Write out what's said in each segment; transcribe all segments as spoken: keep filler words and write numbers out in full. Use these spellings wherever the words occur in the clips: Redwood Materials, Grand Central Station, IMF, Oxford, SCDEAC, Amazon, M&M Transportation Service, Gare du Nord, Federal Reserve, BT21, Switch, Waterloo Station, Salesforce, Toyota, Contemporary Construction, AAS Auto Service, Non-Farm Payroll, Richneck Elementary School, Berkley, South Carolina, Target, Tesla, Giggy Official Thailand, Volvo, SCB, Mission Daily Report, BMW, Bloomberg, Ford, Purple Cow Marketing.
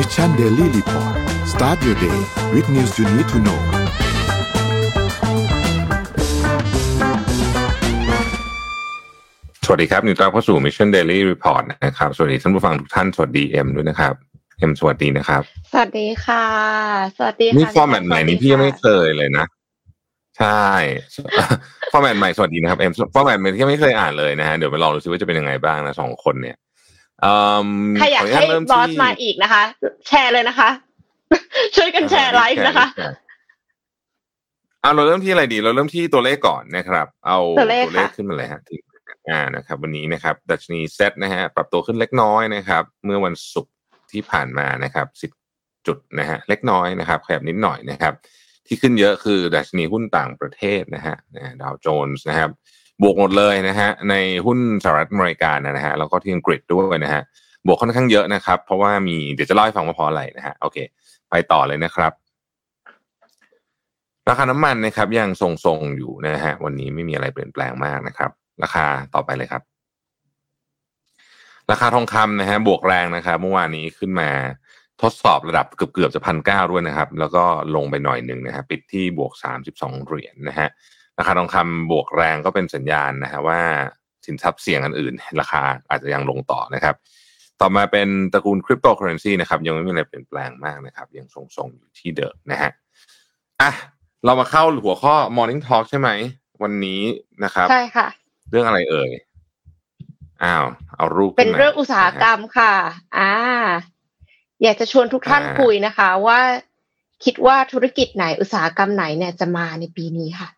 Mission Daily Report start your day with news you need to knowสวัสดีครับนิวต้อนรับเข้าสู่ Mission Daily Report นะครับสวัสดีท่านผู้ฟังทุกท่านสวัสดีเอ็มด้วยนะครับเอ็มสวัสดีนะครับสวัสดีค่ะสวัสดีค่ะนี่ฟอร์แมตใหม่นี้พี่ยังไม่เคยเลยนะใช่ฟอร์แมตใหม่สวัสดีนะครับเอ็มฟอร์แมตใหม่ที่ไม่เคยอ่านเลยนะฮะเดี๋ยวไปลองดูซิว่าจะเป็นยังไงบ้างนะสองคนเนี่ยใครอยากให้บอสมาอีกนะคะแชร์เลยนะคะช่วยกันแชร์ไลฟ์นะคะเอาเราเริ่มที่อะไรดีเราเริ่มที่ตัวเลขก่อนนะครับเอาตัวเลขขึ้นมาเลยฮะที่อ่านะครับวันนี้นะครับดัชนีเซ็ตนะฮะปรับตัวขึ้นเล็กน้อยนะครับเมื่อวันศุกร์ที่ผ่านมานะครับสิบจุดนะฮะเล็กน้อยนะครับขยับนิดหน่อยนะครับที่ขึ้นเยอะคือดัชนีหุ้นต่างประเทศนะฮะดาวโจนส์นะครับบวกหมดเลยนะฮะในหุ้นสหรัฐอเมริกานะฮะแล้วก็ที่อังกฤษด้วยนะฮะบวกค่อนข้างเยอะนะครับเพราะว่ามีเดี๋ยวจะเล่าให้ฟังว่าเพราะอะไรนะฮะโอเคไปต่อเลยนะครับราคาน้ำมันนะครับยังทรงๆอยู่นะฮะวันนี้ไม่มีอะไรเปลี่ยนแปลงมากนะครับราคาต่อไปเลยครับราคาทองคำนะฮะบวกแรงนะครับเมื่อวานนี้ขึ้นมาทดสอบระดับเกือบๆจะ หนึ่งพันเก้าร้อย ด้วยนะครับแล้วก็ลงไปหน่อยนึงนะฮะปิดที่บวกสามสิบสองเหรียญ นะฮะราคาทองคำบวกแรงก็เป็นสัญญาณนะฮะว่าสินทรัพย์เสี่ยงอันอื่นราคาอาจจะยังลงต่อนะครับต่อมาเป็นตระกูลคริปโตเคอเรนซีนะครับยังไม่มีอะไรเปลี่ยนแปลงมากนะครับยังทรงๆอยู่ที่เดิมนะฮะอ่ะเรามาเข้าหัวข้อ Morning Talk ใช่ไหมวันนี้นะครับใช่ค่ะเรื่องอะไรเอ่ยอ้าวเอารูปเป็นเรื่องอุตสาหกรรมค่ะอ่าอยากจะชวนทุกท่านคุยนะคะว่าคิดว่าธุรกิจไหนอุตสาหกรรมไหนเนี่ยจะมาในปีนี้ค่ะ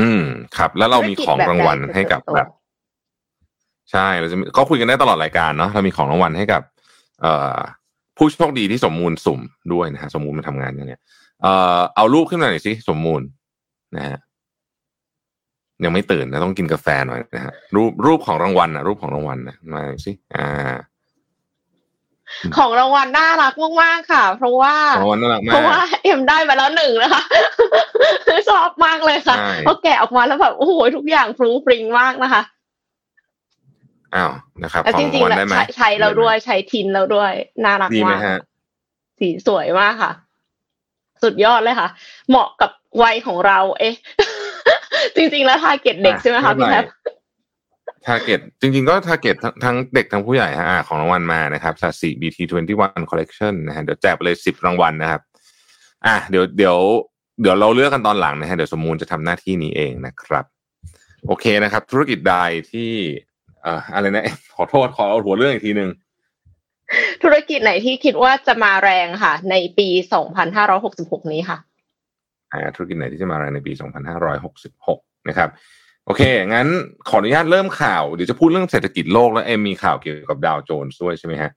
อืมครับแล้วเรามีของรางวัลให้กับแบบใช่เราจะก็คุยกันได้ตลอดรายการเนาะเรามีของรางวัลให้กับเอ่อผู้โชคดีที่สมมูลสุ่มด้วยนะฮะสมมูลมาทำงานอย่างเนี้ยเอ่อเอารูปขึ้นมาหน่อยสิสมมูลนะฮะยังไม่ตื่นนะต้องกินกาแฟหน่อยนะฮะรูปรูปของรางวัลนะรูปของรางวัลนะมาหน่อยสิอ่าของรางวัลน่ารักมากๆค่ะเพราะว่าเพราะว่าเอ็มได้มาแล้วหนึ่งนะคะชอบมากเลยค่ะพอแกะออกมาแล้วแบบโอ้โหทุกอย่างฟรุ้งฟริ้งมากนะคะอ้าวนะครับจริงๆได้มั้ยใช้เราด้วยใช้ทินเราด้วยน่ารักมากสีสวยมากค่ะสุดยอดเลยค่ะเหมาะกับวัยของเราเอ๊ะจริงๆแล้วทาร์เก็ตเด็กใช่มั้ยคะพี่แทบtarget จริงๆก็ target ทั้งเด็กทั้งผู้ใหญ่ฮะของรางวัลมานะครับ Sassy บี ที ทเวนตี้วัน collection นะฮะเดี๋ยวแจกไปเลยสิบรางวัล น, นะครับอ่ะเดี๋ยวเดี๋ยวเดี๋ยวเราเลือกกันตอนหลังนะฮะเดี๋ยวสมมูลจะทำหน้าที่นี้เองนะครับโอเคนะครับธุรกิจใดที่เอ่ออะไรนะขอโทษขอเอาหัวเรื่องอีกทีนึงธุรกิจไหนที่คิดว่าจะมาแรงค่ะในปีสองพันห้าร้อยหกสิบหกนี้ค่ะอ่าธุรกิจไหนที่จะมาแรงในปีสองพันห้าร้อยหกสิบหกนะครับโอเคงั้นขออนุญาตเริ่มข่าวเดี๋ยวจะพูดเรื่องเศรษฐกิจโลกแล้วเอ็มมีข่าวเกี่ยวกับดาวโจนส์ด้วยใช่ไหมฮะ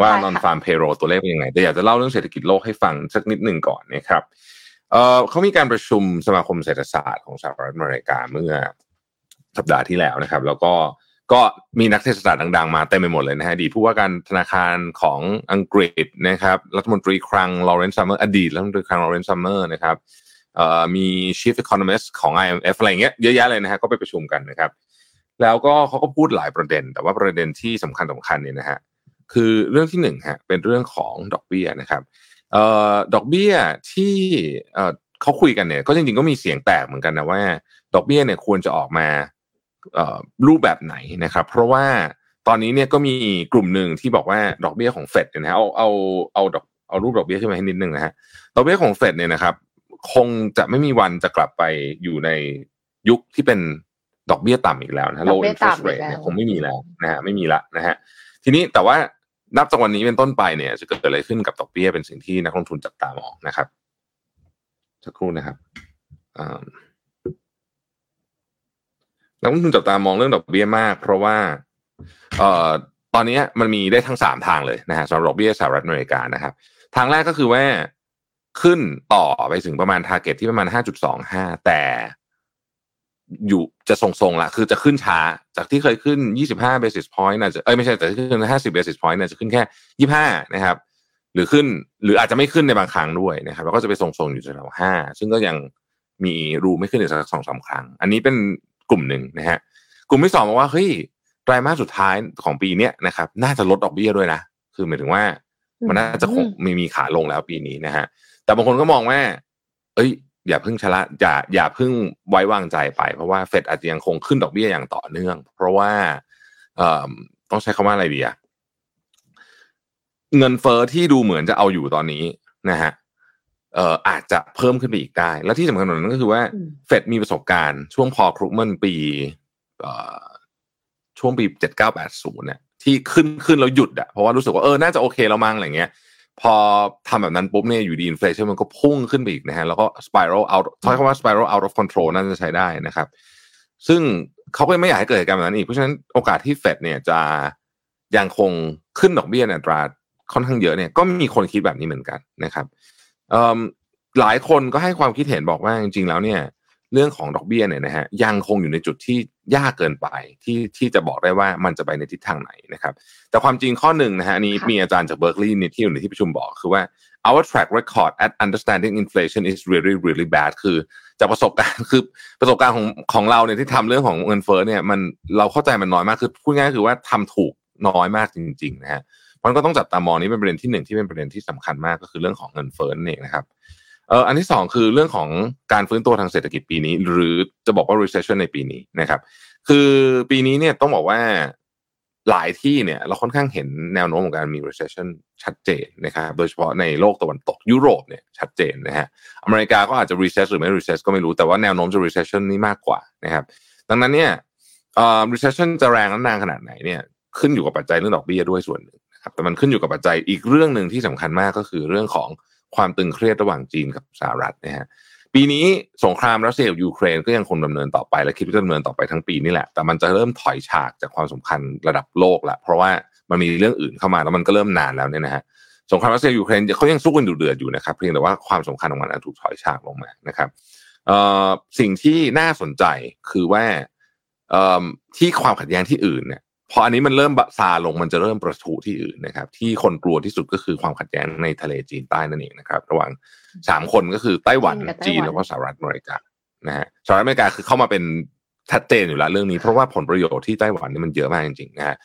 ว่า Non-Farm Payroll ตัวเลขเป็นยังไงแต่อยากจะเล่าเรื่องเศรษฐกิจโลกให้ฟังสักนิดหนึ่งก่อนนะครับเอ่อเขามีการประชุมสมาคมเศรษฐศาสตร์ของสหรัฐอเมริกาเมื่อสัปดาห์ที่แล้วนะครับแล้วก็ก็มีนักเศรษฐศาสตร์ดังๆมาเต็มไปหมดเลยนะฮะดีผู้ว่าการธนาคารของอังกฤษนะครับรัฐมนตรีคลังลอเรนซ์ซัมเมอร์อดีตรัฐมนตรีคลังลอเรนซ์ซัมเมอร์นะครับเอ่อมี Chief Economist ของ ไอ เอ็ม เอฟ อะไรเงี้ยเยอะแยะเลยนะฮะก็ไปประชุมกันนะครับแล้วก็เขาก็พูดหลายประเด็นแต่ว่าประเด็นที่สำคัญสำคัญเนี่ยนะฮะคือเรื่องที่หนึ่งฮะเป็นเรื่องของดอกเบี้ยนะครับเอ่อดอกเบี้ยที่เอ่อเขาคุยกันเนี่ยก็จริงๆก็มีเสียงแตกเหมือนกันนะว่าดอกเบี้ยเนี่ยควรจะออกมาเอ่อรูปแบบไหนนะครับเพราะว่าตอนนี้เนี่ยก็มีกลุ่มนึงที่บอกว่าดอกเบี้ยของ Fed เนี่ยนะเอาเอาเอาดอกเอารูปดอกเบี้ยขึ้นมาให้นิดนึงนะฮะดอกเบี้ยของ Fed เนี่ยนะครับคงจะไม่มีวันจะกลับไปอยู่ในยุคที่เป็นดอกเบี้ยต่ำอีกแล้วนะ low interest rate เนี่ยคงไม่มีแล้วนะฮะไม่มีละนะฮะทีนี้แต่ว่านับจากวันนี้เป็นต้นไปเนี่ยจะเกิดอะไรขึ้นกับดอกเบี้ยเป็นสิ่งที่นักลงทุนจับตามองนะครับสักครู่นะครับนักลงทุนจับตามองเรื่องดอกเบี้ยมากเพราะว่าเอ่อตอนนี้มันมีได้ทั้งสามทางเลยนะฮะสำหรับดอกเบี้ยสหรัฐอเมริกานะครับทางแรกก็คือว่าขึ้นต่อไปถึงประมาณ target ที่ประมาณ ห้าจุดสองห้า แต่อยู่จะทรงๆละคือจะขึ้นช้าจากที่เคยขึ้นยี่สิบห้า basis point น่าจะเอ้ยไม่ใช่แต่ขึ้นห้าสิบ basis point น่าจะขึ้นแค่ยี่สิบห้านะครับหรือขึ้นหรืออาจจะไม่ขึ้นในบางครั้งด้วยนะครับแล้วก็จะไปทรงๆอยู่แถวห้าซึ่งก็ยังมีรูมไม่ขึ้นอีกสัก สองถึงสาม ครั้งอันนี้เป็นกลุ่มหนึ่งนะฮะกลุ่มที่สองบอกว่าเฮ้ยไตรมาสสุดท้ายของปีเนี้ยนะครับน่าจะลดดอกเบี้ยด้วยนะคือหมายถึงว่า มันน่าจะคงไม่มีขาลงแล้วปีนี้นะฮะแต่บางคนก็มองว่าเอ้ยอย่าเพิ่งชะละอย่าอย่าเพิ่งไว้วางใจไปเพราะว่าเฟดอาจจะยังคงขึ้นดอกเบี้ยอย่างต่อเนื่องเพราะว่าเอ่อต้องใช้คำว่าอะไรดีอะเงินเฟ้อที่ดูเหมือนจะเอาอยู่ตอนนี้นะฮะเอ่ออาจจะเพิ่มขึ้นไปอีกได้และที่สำคัญนั่นก็คือว่าเฟดมีประสบการณ์ช่วงพอครุมันปีเอ่อช่วงปีเจ็ดเก้าแปดศูนย์เนี่ยที่ขึ้นขึ้นแล้วหยุดอะเพราะว่ารู้สึกว่าเออน่าจะโอเคแล้วมั้งอะไรเงี้ยพอทำแบบนั้นปุ๊บเนี่ยอยู่ดีอินเฟลชั่นมันก็พุ่งขึ้นไปอีกนะฮะแล้วก็ spiral out ใช้คำว่า spiral out of control น่าจะใช้ได้นะครับซึ่งเขาก็ไม่อยากให้เกิดเหตุการณ์แบบนั้นอีกเพราะฉะนั้นโอกาสที่เฟดเนี่ยจะยังคงขึ้นดอกเบี้ยอัตราค่อนข้างเยอะเนี่ยก็มีคนคิดแบบนี้เหมือนกันนะครับหลายคนก็ให้ความคิดเห็นบอกว่าจริงๆแล้วเนี่ยเรื่องของดอกเบี้ยเนี่ยนะฮะยังคงอยู่ในจุดที่ยากเกินไปที่ที่จะบอกได้ว่ามันจะไปในทิศทางไหนนะครับแต่ความจริงข้อหนึ่งนะฮะนี้มีอาจารย์จากเบิร์กลีย์ที่อยู่ในที่ประชุมบอกคือว่า our track record at understanding inflation is really really bad คือจากประสบการณ์คือประสบการณ์ของของเราเนี่ยที่ทำเรื่องของเงินเฟ้อเนี่ยมันเราเข้าใจมันน้อยมากคือพูดง่ายๆคือว่าทำถูกน้อยมากจริงๆนะฮะมันก็ต้องจับตามองนี้เป็นประเด็นที่หนึ่งที่เป็นประเด็นที่สำคัญมากก็คือเรื่องของเงินเฟ้อนั่นเองนะครับเอ่ออันที่สองคือเรื่องของการฟื้นตัวทางเศรษฐกิจปีนี้หรือจะบอกว่า recession ในปีนี้นะครับคือปีนี้เนี่ยต้องบอกว่าหลายที่เนี่ยเราค่อนข้างเห็นแนวโน้มของการมี recession ชัดเจนนะครับโดยเฉพาะในโลกตะวันตกยุโรปเนี่ยชัดเจนนะฮะอเมริกาก็อาจจะ recession หรือไม่ recession ก็ไม่รู้แต่ว่าแนวโน้มจะ recession นี่มากกว่านะครับดังนั้นเนี่ยเอ่อ recession จะแรงและนานขนาดไหนเนี่ยขึ้นอยู่กับปัจจัยเรื่องดอกเบี้ยด้วยส่วนนึงครับแต่มันขึ้นอยู่กับปัจจัยอีกเรื่องนึงที่สำคัญมากก็คือเรื่องของความตึงเครียดระหว่างจีนกับสหรัฐนะฮะปีนี้สงครามรัสเซียกับยูเครนก็ยังคงดำเนินต่อไปและคิดว่าจะดำเนินต่อไปทั้งปีนี่แหละแต่มันจะเริ่มถอยฉากจากความสำคัญระดับโลกละเพราะว่ามันมีเรื่องอื่นเข้ามาแล้วมันก็เริ่มนานแล้วเนี่ยนะฮะสงครามรัสเซียยูเครนเขายังสู้กันดุเดือดอยู่นะครับเพียงแต่ว่าความสำคัญของมันถูกถอยฉากลงมานะครับสิ่งที่น่าสนใจคือว่าที่ความขัดแย้งที่อื่นเนี่ยพออันนี้มันเริ่มบะซาลงมันจะเริ่มประทุที่อื่นนะครับที่คนกลัวที่สุดก็คือความขัดแย้งในทะเลจีนใต้นั่นเองนะครับระหว่างสามคนก็คือไต้หวันจีนแล้วก็สหรัฐอเมริกานะฮะสหรัฐอเมริกาคือเข้ามาเป็นชัดเจนอยู่แล้วเรื่องนี้เพราะว่าผลประโยชน์ที่ไต้หวันนี่มันเยอะมากจริงๆนะฮะ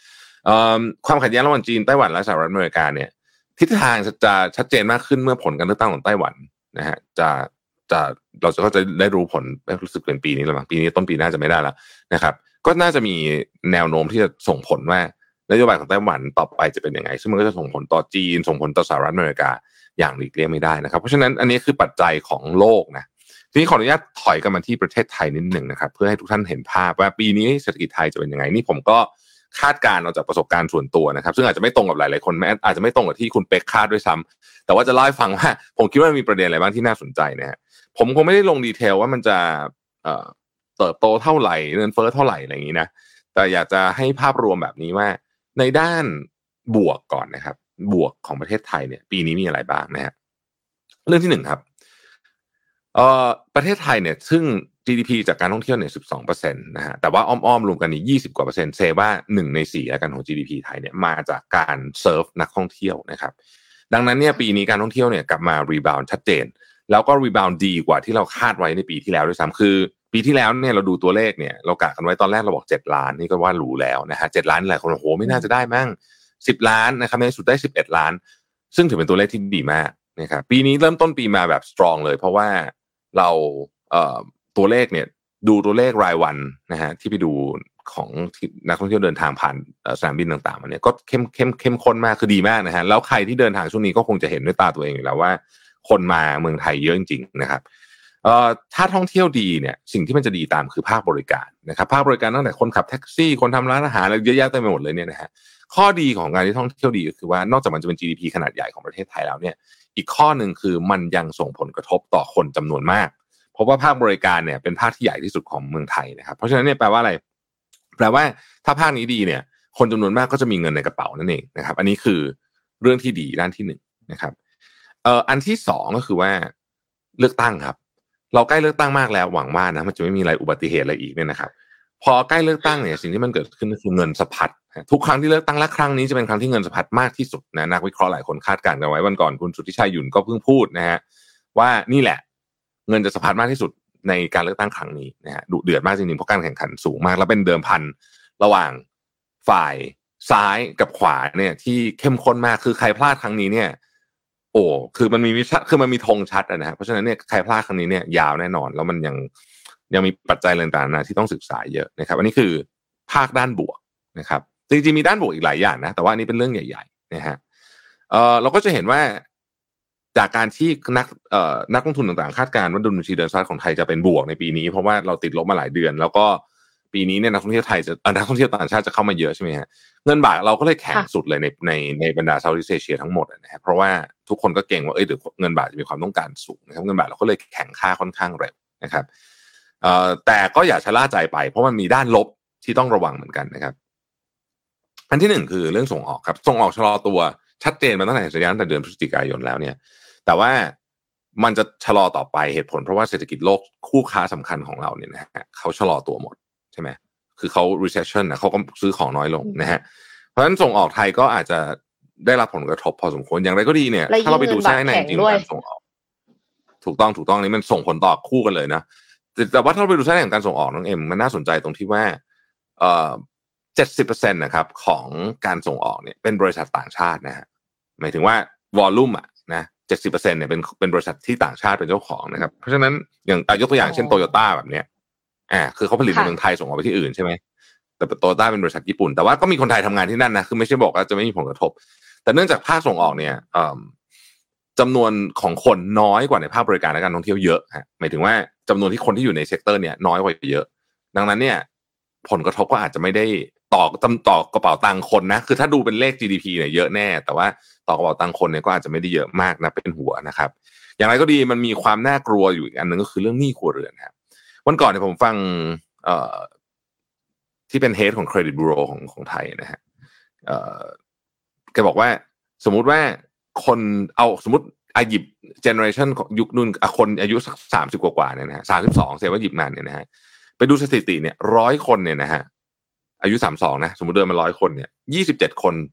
ความขัดแย้งระหว่างจีนไต้หวันและสหรัฐอเมริกาเนี่ยทิศทางจะชัดเจนมากขึ้นเมื่อผลการเลือกตั้งของไต้หวันนะฮะจะจะเราจะก็จะได้รู้ผลรู้สึกเป็นปีนี้แล้วมั้งปีนี้ต้นปีหน้าจะไม่ได้แล้วนะครับก็น่าจะมีแนวโน้มที่จะส่งผลว่านโยบายของไต้หวันต่อไปจะเป็นยังไงซึ่งมันก็จะส่งผลต่อจีนส่งผลต่อสหรัฐอเมริกาอย่างหลีกเลี่ยงไม่ได้นะครับเพราะฉะนั้นอันนี้คือปัจจัยของโลกนะทีนี้ขออนุญาตถอยกลับมาที่ประเทศไทยนิดหนึ่งนะครับเพื่อให้ทุกท่านเห็นภาพว่าปีนี้เศรษฐกิจไทยจะเป็นยังไงนี่ผมก็คาดการณ์เอาจากประสบการณ์ส่วนตัวนะครับซึ่งอาจจะไม่ตรงกับหลายๆคนแม้อาจจะไม่ตรงกับที่คุณเป๊กคาดด้วยซ้ำแต่ว่าจะเล่าให้ฟังว่าผมคิดว่ามีประเด็นอะไรบ้างที่น่าสนใจนะฮะผมคงไม่ได้ลงดีเทลว่ามันจะเติบโตเท่าไหร่เงินเฟ้อเท่าไหร่อะไรอย่างนี้นะแต่อยากจะให้ภาพรวมแบบนี้ว่าในด้านบวกก่อนนะครับบวกของประเทศไทยเนี่ยปีนี้มีอะไรบ้างนะฮะเรื่องที่หนึ่งครับเอ่อประเทศไทยเนี่ยซึ่ง จี ดี พี จากการท่องเที่ยวเนี่ย สิบสองเปอร์เซ็นต์ นะฮะแต่ว่าอ้อมๆรวมกันนี่ยี่สิบกว่าเปอร์เซ็นต์เซว่าหนึ่งในสี่แล้วกันของ จี ดี พี ไทยเนี่ยมาจากการเซิร์ฟนักท่องเที่ยวนะครับดังนั้นเนี่ยปีนี้การท่องเที่ยวเนี่ยกลับมารีบาวด์ชัดเจนแล้วก็รีบาวด์ดีกว่าที่เราคาดไว้ในปีที่แล้วด้วยซ้ำคือปีที่แล้วเนี่ยเราดูตัวเลขเนี่ยเรากะกันไว้ตอนแรกเราบอกเจ็ดล้านนี่ก็ว่าหรูแล้วนะฮะเจ็ดล้านหลายคนโอ้โหไม่น่าจะได้มั้งสิบล้านนะครับในสุดได้สิบเอ็ดล้านซึ่งถือเป็นตัวเลขที่ดีมากนะครับปีนี้เริ่มต้นปีมาแบบสตรองเลยเพราะว่าเราเอ่อตัวเลขเนี่ยดูตัวเลขรายวันนะฮะที่ไปดูของนักท่องเที่ยวเดินทางผ่านสนามบินต่างๆมันเนี่ยก็เข้มเข้มเข้มข้นมากคือดีมากนะฮะแล้วใครที่เดินทางช่วงนี้ก็คงจะเห็นด้วยตาตัวเองอยู่แล้วว่าคนมาเมืองไทยเยอะจริงๆนะครับเอ่อถ้าท่องเที่ยวดีเนี่ยสิ่งที่มันจะดีตามคือภาคบริการนะครับภาคบริการตั้งแต่คนขับแท็กซี่คนทำร้านอาหารอะไรเยอะแยะเต็มไปหมดเลยเนี่ยนะฮะข้อดีของการที่ท่องเที่ยวดีก็คือว่านอกจากมันจะเป็น จี ดี พี ขนาดใหญ่ของประเทศไทยแล้วเนี่ยอีกข้อนึงคือมันยังส่งผลกระทบต่อคนจำนวนมากเพราะว่าภาคบริการเนี่ยเป็นภาคที่ใหญ่ที่สุดของเมืองไทยนะครับเพราะฉะนั้นเนี่ยแปลว่าอะไรแปลว่าถ้าภาคนี้ดีเนี่ยคนจำนวนมากก็จะมีเงินในกระเป๋านั่นเองนะครับอันนี้คือเรื่องที่ดีด้านที่หนึ่งนะครับเอ่ออันที่สองก็คือว่าเลือกตั้งครับเราใกล้เลือกตั้งมากแล้วหวังว่านะมันจะไม่มีอะไรอุบัติเหตุอะไรอีกเนี่ยนะครับพอใกล้เลือกตั้งเนี่ยสิ่งที่มันเกิดขึ้นคือเงินสะพัดทุกครั้งที่เลือกตั้งและครั้งนี้จะเป็นครั้งที่เงินสะพัดมากที่สุดนะนักวิเคราะห์หลายคนคาดการณ์กันไว้วันก่อนคุณสุทธิชัยหยุ่นก็เพิ่งพูดนะฮะว่านี่แหละเงินจะสะพัดมากที่สุดในการเลือกตั้งครั้งนี้นะฮะดุเดือดมากจริงๆเพราะการแข่งขันสูงมากและเป็นเดิมพันระหว่างฝ่าย ซ้ายกับขวาเนี่ยที่เข้มข้นมากคือใครพลาดครั้งนี้เนี่ยโอ้คือมันมีคือมันมีธงชัดนะฮะเพราะฉะนั้นเนี่ยใครพลาดครั้งนี้เนี่ยยาวแน่นอนแล้วมันยังยังมีปัจจัยต่างๆนะที่ต้องศึกษาเยอะนะครับอันนี้คือภาคด้านบวกนะครับจริงๆมีด้านบวกอีกหลายอย่างนะแต่ว่าอันนี้เป็นเรื่องใหญ่ๆนะฮะเอ่อเราก็จะเห็นว่าจากการที่นักเอ่อนักลงทุนต่างๆคาดการณ์ว่าดุลบัญชีเดินสะพัดของไทยจะเป็นบวกในปีนี้เพราะว่าเราติดลบมาหลายเดือนแล้วก็ปีนี้เนี่ยนักท่องเที่ยวไทยจะนักท่องเที่ยวต่างชาติจะเข้ามาเยอะใช่ไหมฮะเงินบาทเราก็เลยแข็งสุดเลยในในในบรรดาเซาท์อีสเอเชียทั้งหมดนะฮะเพราะว่าทุกคนก็เก่งว่าเอ้ยเดี๋ยวเงินบาทจะมีความต้องการสูงนะครับเงินบาทเราก็เลยแข็งค่าค่อนข้างเร็วนะครับเอ่อแต่ก็อย่าชะล่าใจไปเพราะมันมีด้านลบที่ต้องระวังเหมือนกันนะครับอันที่หนึ่งคือเรื่องส่งออกครับส่งออกชะลอตัวชัดเจนมาตั้งแต่สัญญาณตั้งแต่เดือนพฤศจิกายนแล้วเนี่ยแต่ว่ามันจะชะลอต่อไปเหตุผลเพราะว่าเศรษฐกิจโลกคู่ค้าสำคัญของเราเนี่ยนะฮะเขาชะลอตัวหมดใช่ไหมคือเขา recession นะเขาก็ซื้อของน้อยลงนะฮะเพราะฉะนั้นส่งออกไทยก็อาจจะได้รับผลกระทบพอสมควรอย่างไรก็ดีเนี่ยถ้าเราไปดูไส้ในจริงการส่งออกถูกต้องถูกต้องนี่มันส่งผลต่อคู่กันเลยนะแต่ว่าถ้าเราไปดูไส้ในของการส่งออกน้องเอ็มมันน่าสนใจตรงที่ว่าเอ่อเจ็ดสิบเปอร์เซ็นต์นะครับของการส่งออกเนี่ยเป็นบริษัทต่างชาตินะฮะหมายถึงว่าวอลลุ่มอ่ะนะเจ็ดสิบเปอร์เซ็นต์เนี่ยเป็นเป็นบริษัทที่ต่างชาติเป็นเจ้าของนะครับเพราะฉะนั้นอย่างยกตัวอย่างเช่นโตโยต้าแบบเนี้ยอ่าคือเขาผลิตในเมืองไทยส่งออกไปที่อื่นใช่ไหมแต่โตโยต้าเป็นบริษัทญี่ปุ่นแต่ว่าก็มีคนไทยทำงานที่นั่นนะคือไม่ใช่บอกว่าจะไม่มีผลกระทบแต่เนื่องจากภาคส่งออกเนี่ยจำนวนของคนน้อยกว่าในภาคบริการและการท่องเที่ยวเยอะฮะหมายถึงว่าจำนวนที่คนที่อยู่ในเซกเตอร์เนี่ยน้อยกว่าเยอะดังนั้นเนี่ยผลกระทบก็อาจจะไม่ได้ต่อจำต่อกระเป๋าตังค์คนนะคือถ้าดูเป็นเลข จี ดี พี เนี่ยเยอะแน่แต่ว่าต่อกระเป๋าตังค์คนเนี่ยก็อาจจะไม่ได้เยอะมากนะเป็นหัวนะครับอย่างไรก็ดีมันมีความน่ากลัวอยู่อีกอันนึงก็คือเรื่องหนี้ครัวเรือนครับวันก่อนเนี่ยผมฟังเอ่อที่เป็นเฮดของเครดิตบูโรของของไทยนะฮะเอ่อแกบอกว่าสมมุติว่าคนเอาสมมุติอาหยิบเจเนอเรชั่นยุคนู่นคนอายุสักสามสิบกว่าๆเนี่ยนะฮะสามสิบสองเสียว่าหยิบนานเนี่ยนะฮะไปดูสถิติเนี่ยหนึ่งร้อยคนเนี่ยนะฮะอายุสามสิบสองนะสมมุติเดินมาหนึ่งร้อยคนเนี่ยยี่สิบเจ็ดคน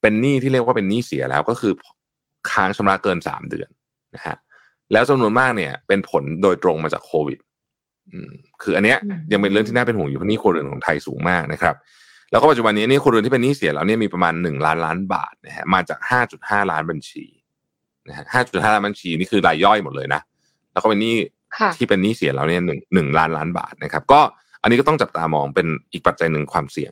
เป็นหนี้ที่เรียกว่าเป็นหนี้เสียแล้วก็คือค้างชำระเกินสามเดือนนะฮะแล้วจำนวนมากเนี่ยเป็นผลโดยตรงมาจากโควิดคืออันเนี้ยยังเป็นเรื่องที่น่าเป็นห่วงอยู่เพราะหนี้ครัวเรือนของไทยสูงมากนะครับแล้วก็ปัจจุบันนี้หนี้ครัวเรือนที่เป็นหนี้เสียแล้วเนี่ยมีประมาณหนึ่งล้านล้านบาทนะฮะมาจาก ห้าจุดห้า ล้านบัญชีนะฮะ ห้าจุดห้า ล้านบัญชีนี่คือรายย่อยหมดเลยนะแล้วก็เป็นหนี้ที่เป็นหนี้เสียแล้วเนี่ยหนึ่ง หนึ่งล้านล้านบาทนะครับก็อันนี้ก็ต้องจับตามองเป็นอีกปัจจัยหนึ่งความเสี่ยง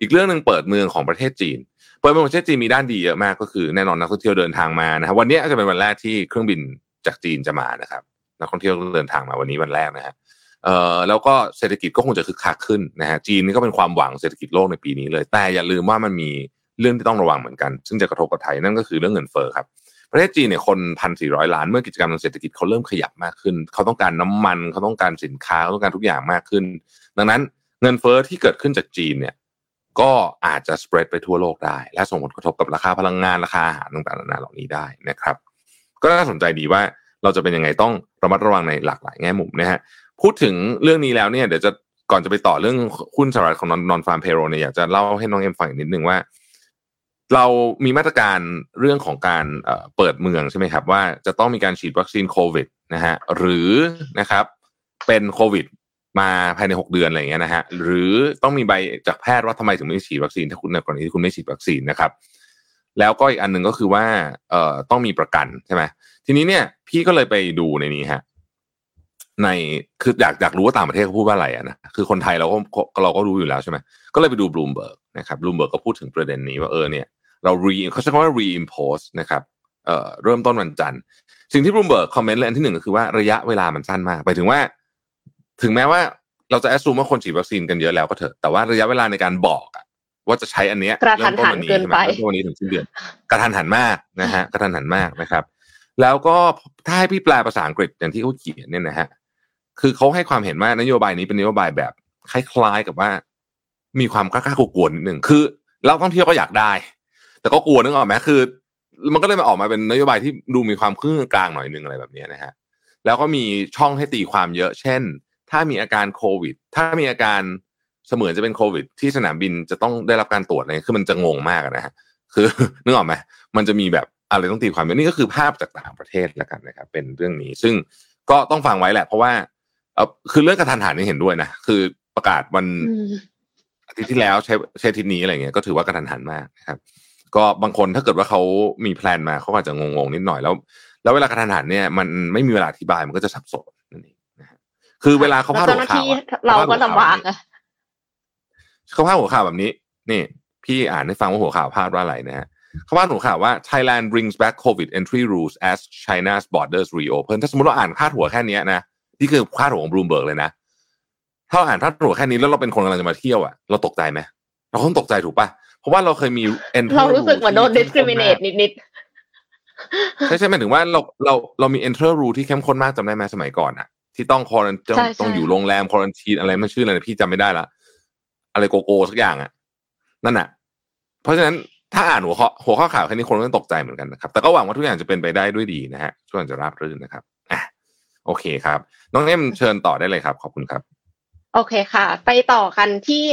อีกเรื่องนึงเปิดเมืองของประเทศจีนเปิดเมืองประเทศจีนมีด้านดีเยอะมากก็คือแน่นอนนักท่องเที่ยวเดินทางมานะฮะวันนี้จะเป็นวันแรกที่เครื่องบินจากจีนจะมานะครับนักท่องเที่ยวเดินทางมาวันนี้วันแรกนะฮะเอ่อแล้วก็เศรษฐกิจก็คงจะคึกคักขึ้นนะฮะจีนนี่ก็เป็นความหวังเศรษฐกิจโลกในปีนี้เลยแต่อย่าลืมว่ามันมีเรื่องที่ต้องระวังเหมือนกันซึ่งจะกระทบกับไทยนั่นก็คือเรื่องเงินเฟ้อครับประเทศจีนเนี่ยคน หนึ่งพันสี่ร้อย ล้านเมื่อกิจกรรมทางเศรษฐกิจเขาเริ่มขยับมากขึ้นเขาต้องการน้ำมันเขาต้องการสินค้าเขาต้องการทุกอย่างมากขึ้นดังนั้นเงินเฟ้อที่เกิดขึ้นจากจีนเนี่ยก็อาจจะสเปรดไปทั่วโลกได้และส่งผลกระทบกับราคาพลังงานราคาอาหารต่างๆนานาเหล่านี้ได้นะครับก็น่าสนใจดีว่าเราจะเป็นยังไงต้องระมัดระวังในหลากหลายแง่มุมนะฮะพูดถึงเรื่องนี้แล้วเนี่ยเดี๋ยวจะก่อนจะไปต่อเรื่องหุ้นสหรัฐของ Non-Farm Payroll เนี่ยอยากจะเล่าให้น้องเอ็มฟังอีกนิดนึงว่าเรามีมาตรการเรื่องของการเปิดเมืองใช่ไหมครับว่าจะต้องมีการฉีดวัคซีนโควิดนะฮะหรือนะครับเป็นโควิดมาภายในหกเดือนอะไรอย่างเงี้ยนะฮะหรือต้องมีใบจากแพทย์ว่าทำไมถึงไม่ฉีดวัคซีนถ้าคุณในกรณีที่คุณไม่ฉีดวัคซีนนะครับแล้วก็อีกอันนึงก็คือว่าเอ่อต้องมีประกันใช่ไหมทีนี้เนี่ยพี่ก็เลยไปดูในนี้ฮะในคืออยากอยากรู้ว่าต่างประเทศเขาพูดว่าอะไรอ่ะนะคือคนไทยเราก็เราก็รู้อยู่แล้วใช่ไหมก็เลยไปดูบลูมเบิร์กนะครับบลูมเบิร์กก็พูดถึงประเด็นนี้ว่าเออเนี่ยเรารีเขาใช้คำว่า reimpose นะครับเอ่อเริ่มต้นวันจันทร์สิ่งที่บลูมเบิร์กคอมเมนต์เลยอันที่หนึ่งก็คือว่าระยะเวลามันสั้นมากไปถึงว่าถึงแม้ว่าเราจะแอสซูมว่าคนฉีดวัคซีนกันเยอะแล้วก็เถอะแต่ว่าระยะเวลาในการบอกว่าจะใช้อันเนี้ยเริ่มต้นวันนี้ใช่ไหมเริ่มต้นวันนี้ถึงสิ้นเดือนกระทันหันมากนะฮะกระทันหันมากนะครับแล้วก็ถ้าให้พี่แปลภาษาอังกฤษอย่างที่เขาเขียนเนี่ยนะฮะคือเขาให้ความเห็นว่านโยบายนี้เป็นนโยบายแบบคล้ายๆกับว่ามีความกล้ากลัวๆนิดหนึ่งคือเราท่องเที่ยวก็อยากได้แต่ก็กลัวนึกออกไหมคือมันก็เลยมาออกมาเป็นนโยบายที่ดูมีความครึ่งกลางหน่อยนึงอะไรแบบนี้นะฮะแล้วก็มีช่องให้ตีความเยอะเช่นถ้ามีอาการโควิดถ้ามีอาการเสมือนจะเป็นโควิดที่สนามบินจะต้องได้รับการตรวจอะไรคือมันจะงงมากนะฮะคือนึกออกไหมมันจะมีแบบอะไรต้องตีความแบบนี้ก็คือภาพจากต่างประเทศแล้วกันนะครับเป็นเรื่องนี้ซึ่งก็ต้องฟังไว้แหละเพราะว่าคือเรื่องกระทันหันนี่เห็นด้วยนะคือประกาศวัน อาทิตย์ที่แล้วใช้ใช้อาทิตย์นี้อะไรเงี้ยก็ถือว่ากระทันหันมากนะครับก็บางคนถ้าเกิดว่าเขามีแพลนมาเขาอาจจะงงๆนิดหน่อยแล้วแล้วเวลากระทันหันเนี่ยมันไม่มีเวลาอธิบายมันก็จะสับสนนั่นเองนะฮะคือเวลาเขาพลาดหัวข่าวเราก็ลำบากเขาพลาดหัวข่าวแบบนี้นี่พี่อ่านให้ฟังว่าหัวข่าวพลาดว่าอะไรนะฮะเขาพลาดหัวข่าวว่า Thailand brings back COVID entry rules as China's borders reopen ถ้าสมมติเราอ่านพลาดหัวแค่นี้นะนี่คือพลาดหัวของบลูมเบิร์กเลยนะถ้าอ่านพลาดหัวแค่นี้แล้วเราเป็นคนกำลังจะมาเที่ยวอ่ะเราตกใจไหมเราคงตกใจถูกป่ะเพราะว่าเราเคยมี entry เรารู้สึกเหมือนโดน discriminate นิดๆใช่ใช่หมายถึงว่าเราเราเรามี entry rule ที่เข้มข้นมากจำได้ไหมสมัยก่อนอ่ะที่ต้องควอรันทีนต้องอยู่โรงแรมควอรันทีนอะไรไม่ชื่ออะไรพี่จำไม่ได้ละอะไรโกโก้สักอย่างอ่ะนั่นน่ะเพราะฉะนั้นถ้าอ่านหัวข้อหัวข้อข่าวแค่นี้คนก็ตกใจเหมือนกันนะครับแต่ก็หวังว่าทุกอย่างจะเป็นไปได้ด้วยดีนะฮะทุกอย่างจะราบรื่นนะครับอ่ะโอเคครับน้องเอ็มเชิญต่อได้เลยครับขอบคุณครับโอเคค่ะไปต่อกันที่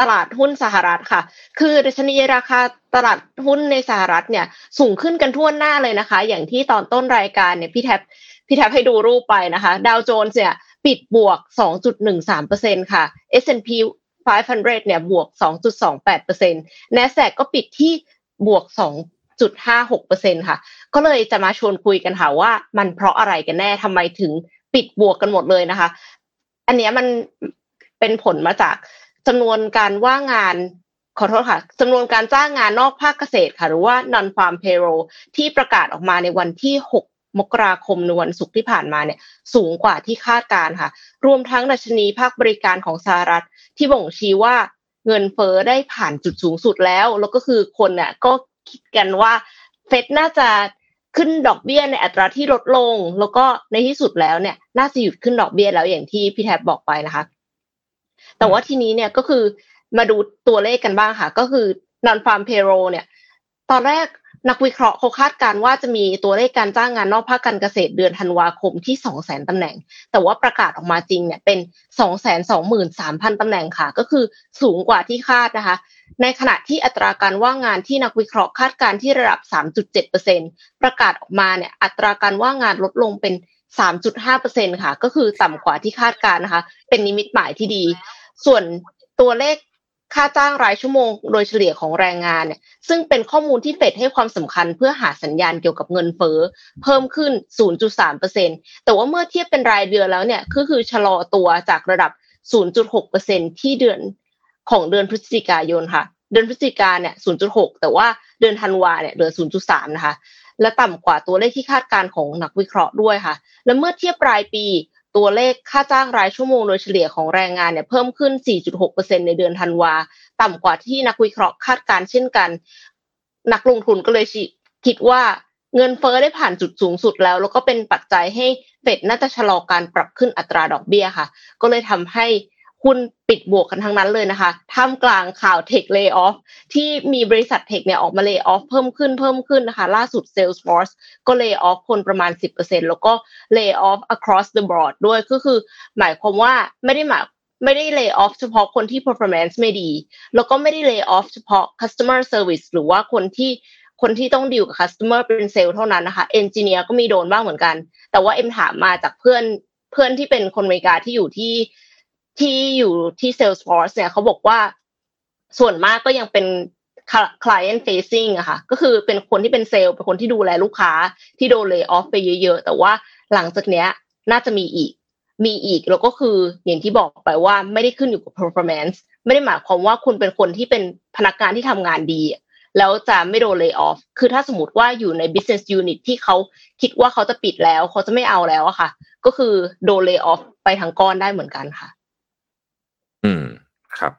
ตลาดหุ้นสหรัฐค่ะคือดัชนีราคาตลาดหุ้นในสหรัฐเนี่ยสูงขึ้นกันทั่วหน้าเลยนะคะอย่างที่ตอนต้นรายการเนี่ยพี่แท็บพี่แท็บให้ดูรูปไปนะคะดาวโจนส์เนี่ยปิดบวก สองจุดหนึ่งสามเปอร์เซ็นต์ ค่ะ เอส แอนด์ พีห้าร้อยเนี่ยบวก สองจุดสองแปดเปอร์เซ็นต์ เนสแดก ก็ปิดที่บวก สองจุดห้าหกเปอร์เซ็นต์ ค่ะก็เลยจะมาชวนคุยกันค่ะว่ามันเพราะอะไรกันแน่ทำไมถึงปิดบวกกันหมดเลยนะคะอันเนี้ยมันเป็นผลมาจากจำนวนการว่างงานขอโทษค่ะจำนวนการจ้างงานนอกภาคเกษตรค่ะหรือว่า Non-Farm Payroll ที่ประกาศออกมาในวันที่หกมกราคมในวันศุกร์ที่ผ่านมาเนี่ยสูงกว่าที่คาดการณ์ค่ะรวมทั้งดัชนีภาคบริการของสหรัฐที่บ่งชี้ว่าเงินเฟ้อได้ผ่านจุดสูงสุดแล้วแล้วก็คือคนเนี่ยก็คิดกันว่าเฟดน่าจะขึ้นดอกเบี้ยในอัตราที่ลดลงแล้วก็ในที่สุดแล้วเนี่ยน่าจะหยุดขึ้นดอกเบี้ยแล้วอย่างที่พี่แท็บบอกไปนะคะแต่ว่าทีนี้เนี่ยก็คือมาดูตัวเลขกันบ้างค่ะก็คือ Non-Farm Payroll เนี่ยตอนแรกนักวิเคราะห์เขาคาดการณ์ว่าจะมีตัวเลขการจ้างงานนอกภาคการเกษตรเดือนธันวาคมที่ สองแสน ตำแหน่งแต่ว่าประกาศออกมาจริงเนี่ยเป็น สองแสนสองหมื่นสามพัน ตำแหน่งค่ะก็คือสูงกว่าที่คาดนะคะในขณะที่อัตราการว่างงานที่นักวิเคราะห์คาดการณ์ที่ระดับ สามจุดเจ็ดเปอร์เซ็นต์ ประกาศออกมาเนี่ยอัตราการว่างงานลดลงเป็น สามจุดห้าเปอร์เซ็นต์ ค่ะก็คือต่ำกว่าที่คาดการณ์นะคะเป็นนิมิตหมายที่ดีส่วนตัวเลขค่าจ้างรายชั่วโมงโดยเฉลี่ยของแรงงานเนี่ยซึ่งเป็นข้อมูลที่เฟดให้ความสำคัญเพื่อหาสัญญาณเกี่ยวกับเงินเฟ้อเพิ่มขึ้น ศูนย์จุดสามเปอร์เซ็นต์ แต่ว่าเมื่อเทียบเป็นรายเดือนแล้วเนี่ยก็คือชะลอตัวจากระดับ ศูนย์จุดหกเปอร์เซ็นต์ ที่เดือนของเดือนพฤศจิกายนค่ะเดือนพฤศจิกายนเนี่ย ศูนย์จุดหก แต่ว่าเดือนธันวาเนี่ยเหลือ ศูนย์จุดสาม นะคะและต่ำกว่าตัวเลขที่คาดการณ์ของนักวิเคราะห์ด้วยค่ะและเมื่อเทียบรายปีตัวเลขค่าจ้างรายชั่วโมงโดยเฉลี่ยของแรงงานเนี่ยเพิ่มขึ้น สี่จุดหกเปอร์เซ็นต์ ในเดือนธันวาต่ำกว่าที่นักวิเคราะห์คาดการณ์เช่นกันนักลงทุนก็เลยคิดว่าเงินเฟ้อได้ผ่านจุดสูงสุดแล้วแล้วก็เป็นปัจจัยให้เฟดน่าจะชะลอการปรับขึ้นอัตราดอกเบี้ยค่ะก็เลยทำให้หุ้นปิดบวกกันทั้งนั้นเลยนะคะท่ามกลางข่าว Tech Layoff ที่มีบริษัท Tech เนี่ยออกมา lay off เพิ่มขึ้นเพิ่มขึ้นนะคะล่าสุด Salesforce ก็ lay off คนประมาณ สิบเปอร์เซ็นต์ แล้วก็ lay off across the board ด้วยก็คือหมายความว่าไม่ได้หมายไม่ได้ lay off เฉพาะคนที่ performance ไม่ดีแล้วก็ไม่ได้ lay off เฉพาะ customer service หรือว่าคนที่คนที่ต้องดีลกับ customer เป็นเซลล์เท่านั้นนะคะ engineer ก็มีโดนบ้างเหมือนกันแต่ว่าเอ็มถามมาจากเพื่อนเพื่อนที่เป็นคนอเมริกาที่อยู่ที่ที่อยู่ที่ Salesforce เนี่ยเขาบอกว่าส่วนมากก็ยังเป็น client facing อะค่ะก็คือเป็นคนที่เป็นเซลล์เป็นคนที่ดูแลลูกค้าที่โดน lay off ไปเยอะๆแต่ว่าหลังจากเนี้ยน่าจะมีอีกมีอีกแล้วก็คืออย่างที่บอกไปว่าไม่ได้ขึ้นอยู่กับ performance ไม่ได้หมายความว่าคุณเป็นคนที่เป็นพนักงานที่ทำงานดีแล้วจะไม่โดน lay off คือถ้าสมมติว่าอยู่ใน business unit ที่เขาคิดว่าเขาจะปิดแล้วเขาจะไม่เอาแล้วอะค่ะก็คือโดน lay off ไปทั้งก้อนได้เหมือนกันค่ะอืมครับ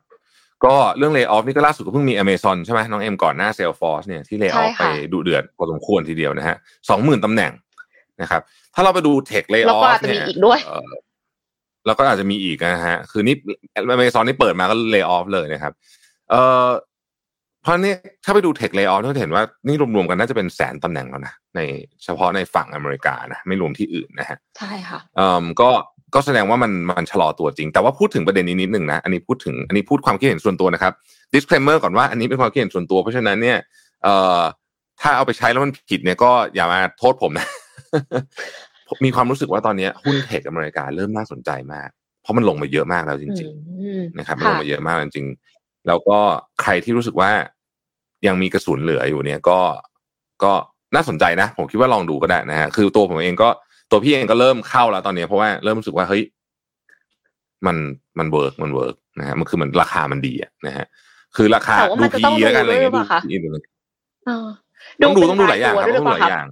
ก็เรื่อง lay off นี่ก็ล่าสุดก็เพิ่งมี Amazon ใช่ไหมน้องเอ็มก่อนหน้า Salesforce เนี่ยที่ lay off ไปดุเดือดพอสมควรทีเดียวนะฮะ สองหมื่น ตำแหน่งนะครับถ้าเราไปดู Tech lay off เนี่ยแล้วก็อาจจะมีอีกด้วยแล้วก็อาจจะมีอีกนะฮะคือนี่ Amazon นี่เปิดมาก็ lay off เลยนะครับเอ่อเพราะนี่ถ้าไปดู Tech lay off เราเห็นว่านี่รวมๆกันน่าจะเป็นแสนตำแหน่งแล้วนะในเฉพาะในฝั่งอเมริกานะไม่รวมที่อื่นนะฮะใช่ค่ะเอ่อก็ก็แสดงว่ามันมันชะลอตัวจริงแต่ว่าพูดถึงประเด็นนี้นิดนึงนะอันนี้พูดถึงอันนี้พูดความคิดเห็นส่วนตัวนะครับ disclaimer ก่อนว่าอันนี้เป็นความคิดเห็นส่วนตัวเพราะฉะนั้นเนี่ยเอ่อถ้าเอาไปใช้แล้วมันผิดเนี่ยก็อย่ามาโทษผมนะ มีความรู้สึกว่าตอนนี้หุ้นเทคอเมริกาเริ่มน่าสนใจมากเพราะมันลงมาเยอะมากแล้วจริงๆนะครับมันลงมาเยอะมากจริง แล้วก็ใครที่รู้สึกว่ายังมีกระสุนเหลืออยู่เนี่ยก็ก็น่าสนใจนะผมคิดว่าลองดูก็ได้นะฮะคือตัวผมเองก็ตัวพี่เองก็เริ่มเข้าแล้วตอนนี้เพราะว่าเริ่มรู้สึกว่าเฮ้ยมันมันเวิร์กมันเวิร์กนะฮะมันคือมันราคามันดีอะนะฮะคือราคาดูพีแล้วกันอะไรอย่างเงี้ยดูต้องดูต้องดูหลายอย่างครับต้องหลายอย่าง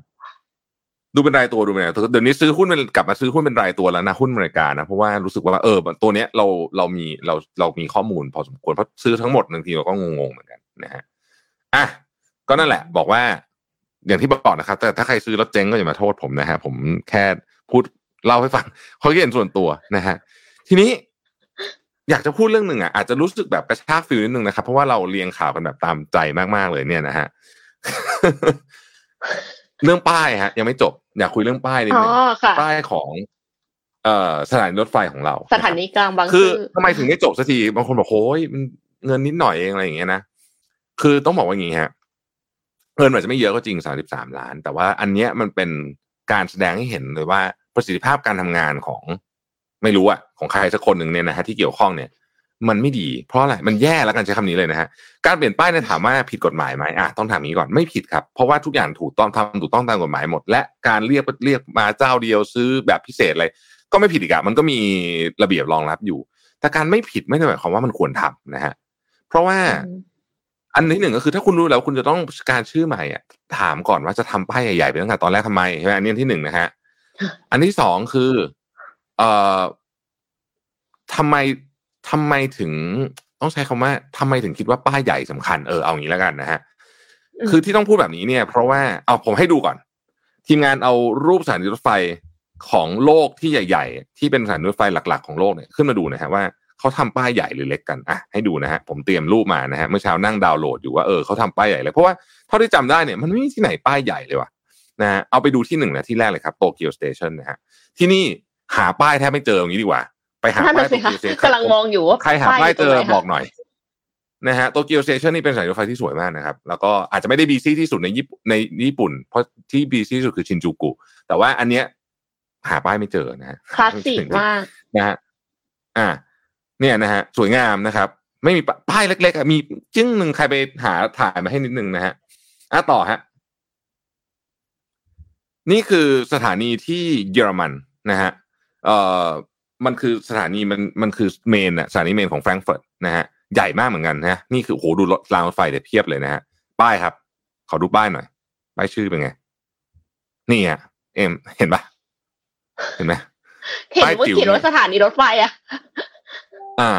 ดูเป็นรายตัวดูเป็นรายตัวเดี๋ยวนี้ซื้อหุ้นมันกลับมาซื้อหุ้นเป็นรายตัวแล้วนะหุ้นอเมริกานะเพราะว่ารู้สึกว่าเออตัวเนี้ยเราเรามีเราเรามีข้อมูลพอสมควรเพราะซื้อทั้งหมดบางทีเราก็งงๆเหมือนกันนะฮะอ่ะก็นั่นแหละบอกว่าอย่างที่บอกนะครับแต่ถ้าใครซื้อแล้วเจ๊งก็อย่ามาโทษผมนะฮะผมแค่พูดเล่าให้ฟังข้อคิดเห็นส่วนตัวนะฮะทีนี้อยากจะพูดเรื่องนึงอ่ะอาจจะรู้สึกแบบกระชากฟิลนิดนึงนะครับเพราะว่าเราเรียงข่าวกันแบบตามใจมากๆเลยเนี่ยนะฮะเรื่องป้ายฮะยังไม่จบอยากคุยเรื่องป้ายนิดนึงป้ายของเอ่อสถานีรถไฟของเราสถานีกลางบางซื่อคือทำไมถึงไม่จบสักทีบางคนบอกโอ้ยมันเงินนิดหน่อยเองอะไรอย่างเงี้ยนะคือต้องบอกว่าอย่างงี้ฮะเงินอาจจะไม่เยอะก็จริงสามสิบสามล้านแต่ว่าอันเนี้ยมันเป็นการแสดงให้เห็นเลยว่าประสิทธิภาพการทำงานของไม่รู้อะของใครสักคนหนึ่งเนี่ยนะฮะที่เกี่ยวข้องเนี่ยมันไม่ดีเพราะอะไรมันแย่แล้วกันใช้คำนี้เลยนะฮะการเปลี่ยนป้ายเนี่ยถามว่าผิดกฎหมายไหมอ่ะต้องถามอย่างนี้ก่อนไม่ผิดครับเพราะว่าทุกอย่างถูกต้องทำถูกต้องตามกฎหมายหมดและการเรียกเรียกมาเจ้าเดียวซื้อแบบพิเศษอะไรก็ไม่ผิดอีกอะมันก็มีระเบียบรองรับอยู่แต่การไม่ผิดไม่ได้หมายความว่ามันควรทำนะฮะเพราะว่าอันที่หนึ่งก็คือถ้าคุณรู้แล้วคุณจะต้องการชื่อใหม่อ่ะถามก่อนว่าจะทำป้ายใหญ่ๆไปตั้งแต่ตอนแรกทำไมใช่ไหมอันนี้ที่หนึ่งนะฮะอันที่สองคือเอ่อทำไมทำไมถึงต้องใช้คำว่าทำไมถึงคิดว่าป้ายใหญ่สำคัญเออเอาอย่างนี้แล้วกันนะฮะคือที่ต้องพูดแบบนี้เนี่ยเพราะว่าเอาผมให้ดูก่อนทีมงานเอารูปสถานีรถไฟของโลกที่ใหญ่ๆที่เป็นสถานีรถไฟหลักๆของโลกเนี่ยขึ้นมาดูนะฮะว่าเขาทำป้ายใหญ่หรือเล็กกันอ่ะให้ดูนะฮะผมเตรียมรูปมานะฮะเมื่อเช้านั่งดาวน์โหลดอยู่ว่าเออเขาทำป้ายใหญ่เลยเพราะว่าเท่าที่จำได้เนี่ยมันไม่มีที่ไหนป้ายใหญ่เลยว่ะนะฮะเอาไปดูที่หนึ่งนะที่แรกเลยครับโตเกียวสเตชันนะฮะที่นี่หาป้ายแทบไม่เจออย่างนี้ดีกว่าไปหาป้ายโตเกียวสเตชันกำลังมองอยู่ว่าใครหาป้ายเจอบอกหน่อยนะฮะโตเกียวสเตชันนี่เป็นสายรถไฟที่สวยมากนะครับแล้วก็อาจจะไม่ได้บีซี่ที่สุดในญี่ปุ่นในญี่ปุ่นเพราะที่บีซี่ที่สุดคือชินจูกุแต่ว่าอันเนี้ยหาป้ายไม่เจอนะฮะคลาสสิกมากนะฮะอ่าเนี่ยนะฮะสวยงามนะครับไม่มีป้ายเล็กๆมีจึ้งหนึ่งใครไปหาถ่ายมาให้นิดนึงนะฮะอ่ะต่อฮะนี่คือสถานีที่เยอรมันนะฮะเอ่อมันคือสถานีมันมันคือเมนอะสถานีเมนของแฟรงก์เฟิร์ตนะฮะใหญ่มากเหมือนกันนะนี่คือโอ้โหดูรางรถไฟเดี๋ยวเพียบเลยนะฮะป้ายครับขอดูป้ายหน่อยป้ายชื่อเป็นไงนี่อะเอ็มเห็นปะเห็นไหมเห็นว่าขี่รถสถานีรถไฟอะอ่า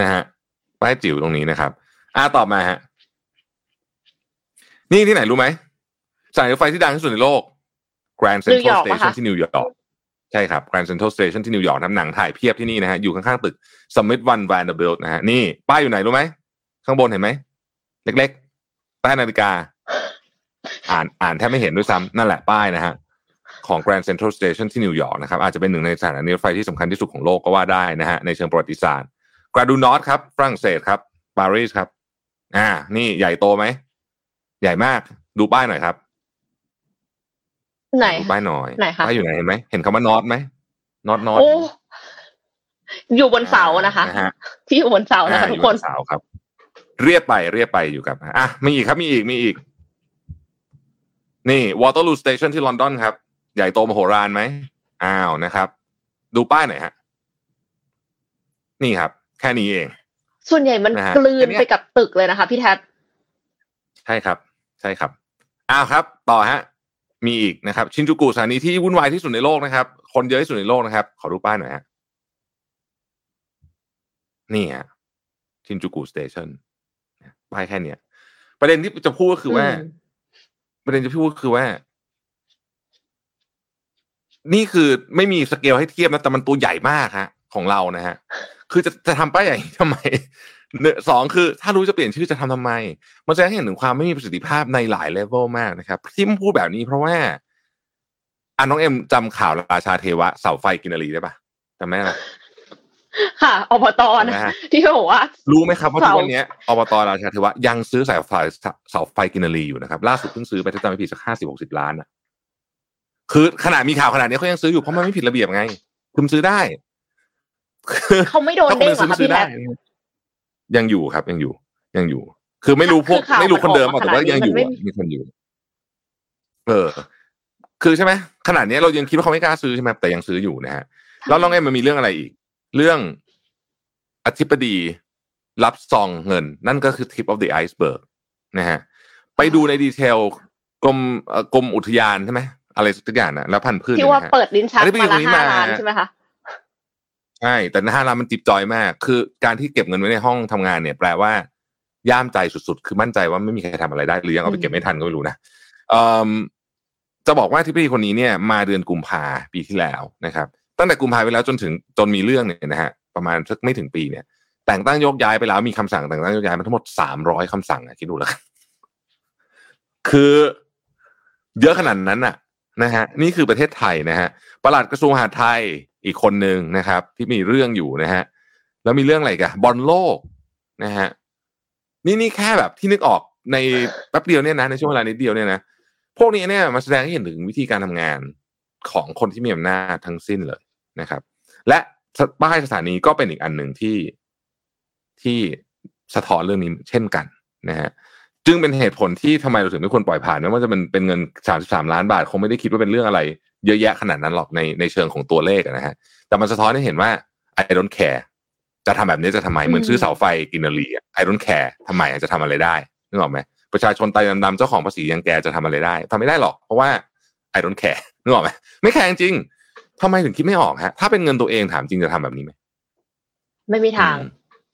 นะฮะป้ายจิ๋วตรงนี้นะครับอ่าต่อมาฮะนี่ที่ไหนรู้ไหมสายรถไฟที่ดังที่สุดในโลก Grand Central Station ที่นิวยอร์กใช่ครับ Grand Central Station ที่นิวยอร์กทำหนังถ่ายเพียบที่นี่นะฮะอยู่ข้างๆตึก Summit One Vanderbilt นะฮะนี่ป้ายอยู่ไหนรู้ไหมข้างบนเห็นไหมเล็กๆป้ายนาฬิกาอ่านอ่านแทบไม่เห็นด้วยซ้ำนั่นแหละป้ายนะฮะของ Grand Central Station ที่นิวยอร์กนะครับอาจจะเป็นหนึ่งในสถานีรถไฟที่สำคัญที่สุดของโลกก็ว่าได้นะฮะในเชิงประวัติศาสตร์ Gare du Nord ครับฝรั่งเศสครับปารีสครับอ่านี่ใหญ่โตไหมใหญ่มากดูป้ายหน่อยครับไหนป้ายหน่อยป้ายอยู่ไหนเห็นไหมเห็นคำว่า Nord ไหม Nord Nord อยู่บนเสานะคะที่อยู่บนเสานะคะทุกคนเสาครับเรียบไปเรียบไปอยู่กับอ่ะมีอีกครับมีอีกมีอีกนี่ Waterloo Station ที่ลอนดอนครับใหญ่โตมโหฬารไหมอ้าวนะครับดูป้ายหน่อยฮะนี่ครับแค่นี้เองส่วนใหญ่มันกลืนไปกับตึกเลยนะคะพี่แท็บใช่ครับใช่ครับอ้าวครับต่อฮะมีอีกนะครับชินจูกุสถานีที่วุ่นวายที่สุดในโลกนะครับคนเยอะที่สุดในโลกนะครับขอดูป้ายหน่อยฮะนี่ฮะชินจูกุสเตชันป้ายแค่เนี้ยประเด็นที่จะพูดก็คือว่าประเด็นจะพูดก็คือว่านี่คือไม่มีสเกลให้เทียบนะแต่มันตัวใหญ่มากฮะของเรานะฮะคือจะจะทำป้ายใหญ่ทำไมสองคือถ้ารู้จะเปลี่ยนชื่อจะทำทำไมมันแสดงให้เห็นถึงความไม่มีประสิทธิภาพในหลายเลเวลมากนะครับที่พูดแบบนี้เพราะว่าอ่ะน้องเอ็มจำข่าวราชาเทวะเสาไฟกินรีได้ปะจำไหมล่ะค่ะอบต.นะที่บอกว่ารู้ไหมครับว่าทุกวันนี้อบต.ราชาเทวะยังซื้อสายไฟเสาไฟกินรีอยู่นะครับล่าสุดเพิ่งซื้อไปถ้าจำไม่ผิดสักห้าสิบหกสิบล้านอะคือขนาดมีข่าวขนาดนี้เขายังซื้ออยู่เพราะมันไม่ผิดระเบียบไงคุณซื้อได้เขาไม่โดนเด้งหรอคะพี่แพท ยังอยู่ครับยังอยู่ยังอยู่คือไม่รู้พวกไม่รู้คนเดิมหรอกแต่ว่ายังอยู่มีคนอยู่เออคือใช่ไหมขนาดนี้เรายังคิดว่าเขาไม่กล้าซื้อใช่ไหมแต่ยังซื้ออยู่นะฮะแล้วลองไอ้มันมีเรื่องอะไรอีกเรื่องอธิบดีรับซองเงินนั่นก็คือ tip of the iceberg นะฮะไปดูในดีเทลกรมกรมอุทยานใช่ไหมอะไรสักอย่างนะแล้วพันธุ์พืชที่ว่าเปิดลิ้นชักมาละห้าล้านใช่ไหมคะใช่แต่ห้าล้านมันจิบจอยมากคือการที่เก็บเงินไว้ในห้องทำงานเนี่ยแปลว่าย่ามใจสุดๆคือมั่นใจว่าไม่มีใครทำอะไรได้หรือยังเอาไปเก็บไม่ทันก็ไม่รู้นะจะบอกว่าที่พี่คนนี้เนี่ยมาเดือนกุมภาปีที่แล้วนะครับตั้งแต่กุมภาไปแล้วจนถึงจนมีเรื่องเนี่ยนะฮะประมาณสักไม่ถึงปีเนี่ยแต่งตั้งยกย้ายไปแล้วมีคำสั่งแต่งตั้งยกย้ายมาทั้งหมดสามร้อยคำสั่งอ่ะคิดดูแล้วคือเยอะขนาดนั้นน่ะนะฮะนี่คือประเทศไทยนะฮะปลัดกระทรวงมหาดไทยอีกคนนึงนะครับที่มีเรื่องอยู่นะฮะแล้วมีเรื่องอะไรกันบอลโลกนะฮะนี่นี่แค่แบบที่นึกออกในแป๊บเดียวเนี่ยนะในช่วงเวลานิดเดียวเนี่ยนะพวกนี้เนี่ยมาแสดงให้เห็นถึงวิธีการทำงานของคนที่มีอำนาจทั้งสิ้นเลยนะครับและป้ายสถานีก็เป็นอีกอันหนึ่งที่ที่สะท้อนเรื่องนี้เช่นกันนะฮะจึงเป็นเหตุผลที่ทำไมเราถึงไม่ควรปล่อยผ่านแม้ว่าจะเป็นเป็นเงินสามสิบสามล้านบาทคงไม่ได้คิดว่าเป็นเรื่องอะไรเยอะแยะขนาดนั้นหรอกในในเชิงของตัวเลขนะฮะแต่มันสะท้อนให้เห็นว่า I don't care จะทำแบบนี้จะทำไมเหมือนซื้อเสาไฟกินนาลี I don't care ทำไมจะทำอะไรได้นึกออกไหมประชาชนตาดำๆเจ้าของภาษียังแกจะทำอะไรได้ทำไม่ได้หรอกเพราะว่า I don't care นึกออกไหมไม่แคร์จริงทำไมถึงคิดไม่ออกฮะถ้าเป็นเงินตัวเองถามจริงจะทำแบบนี้ไหมไม่มีทาง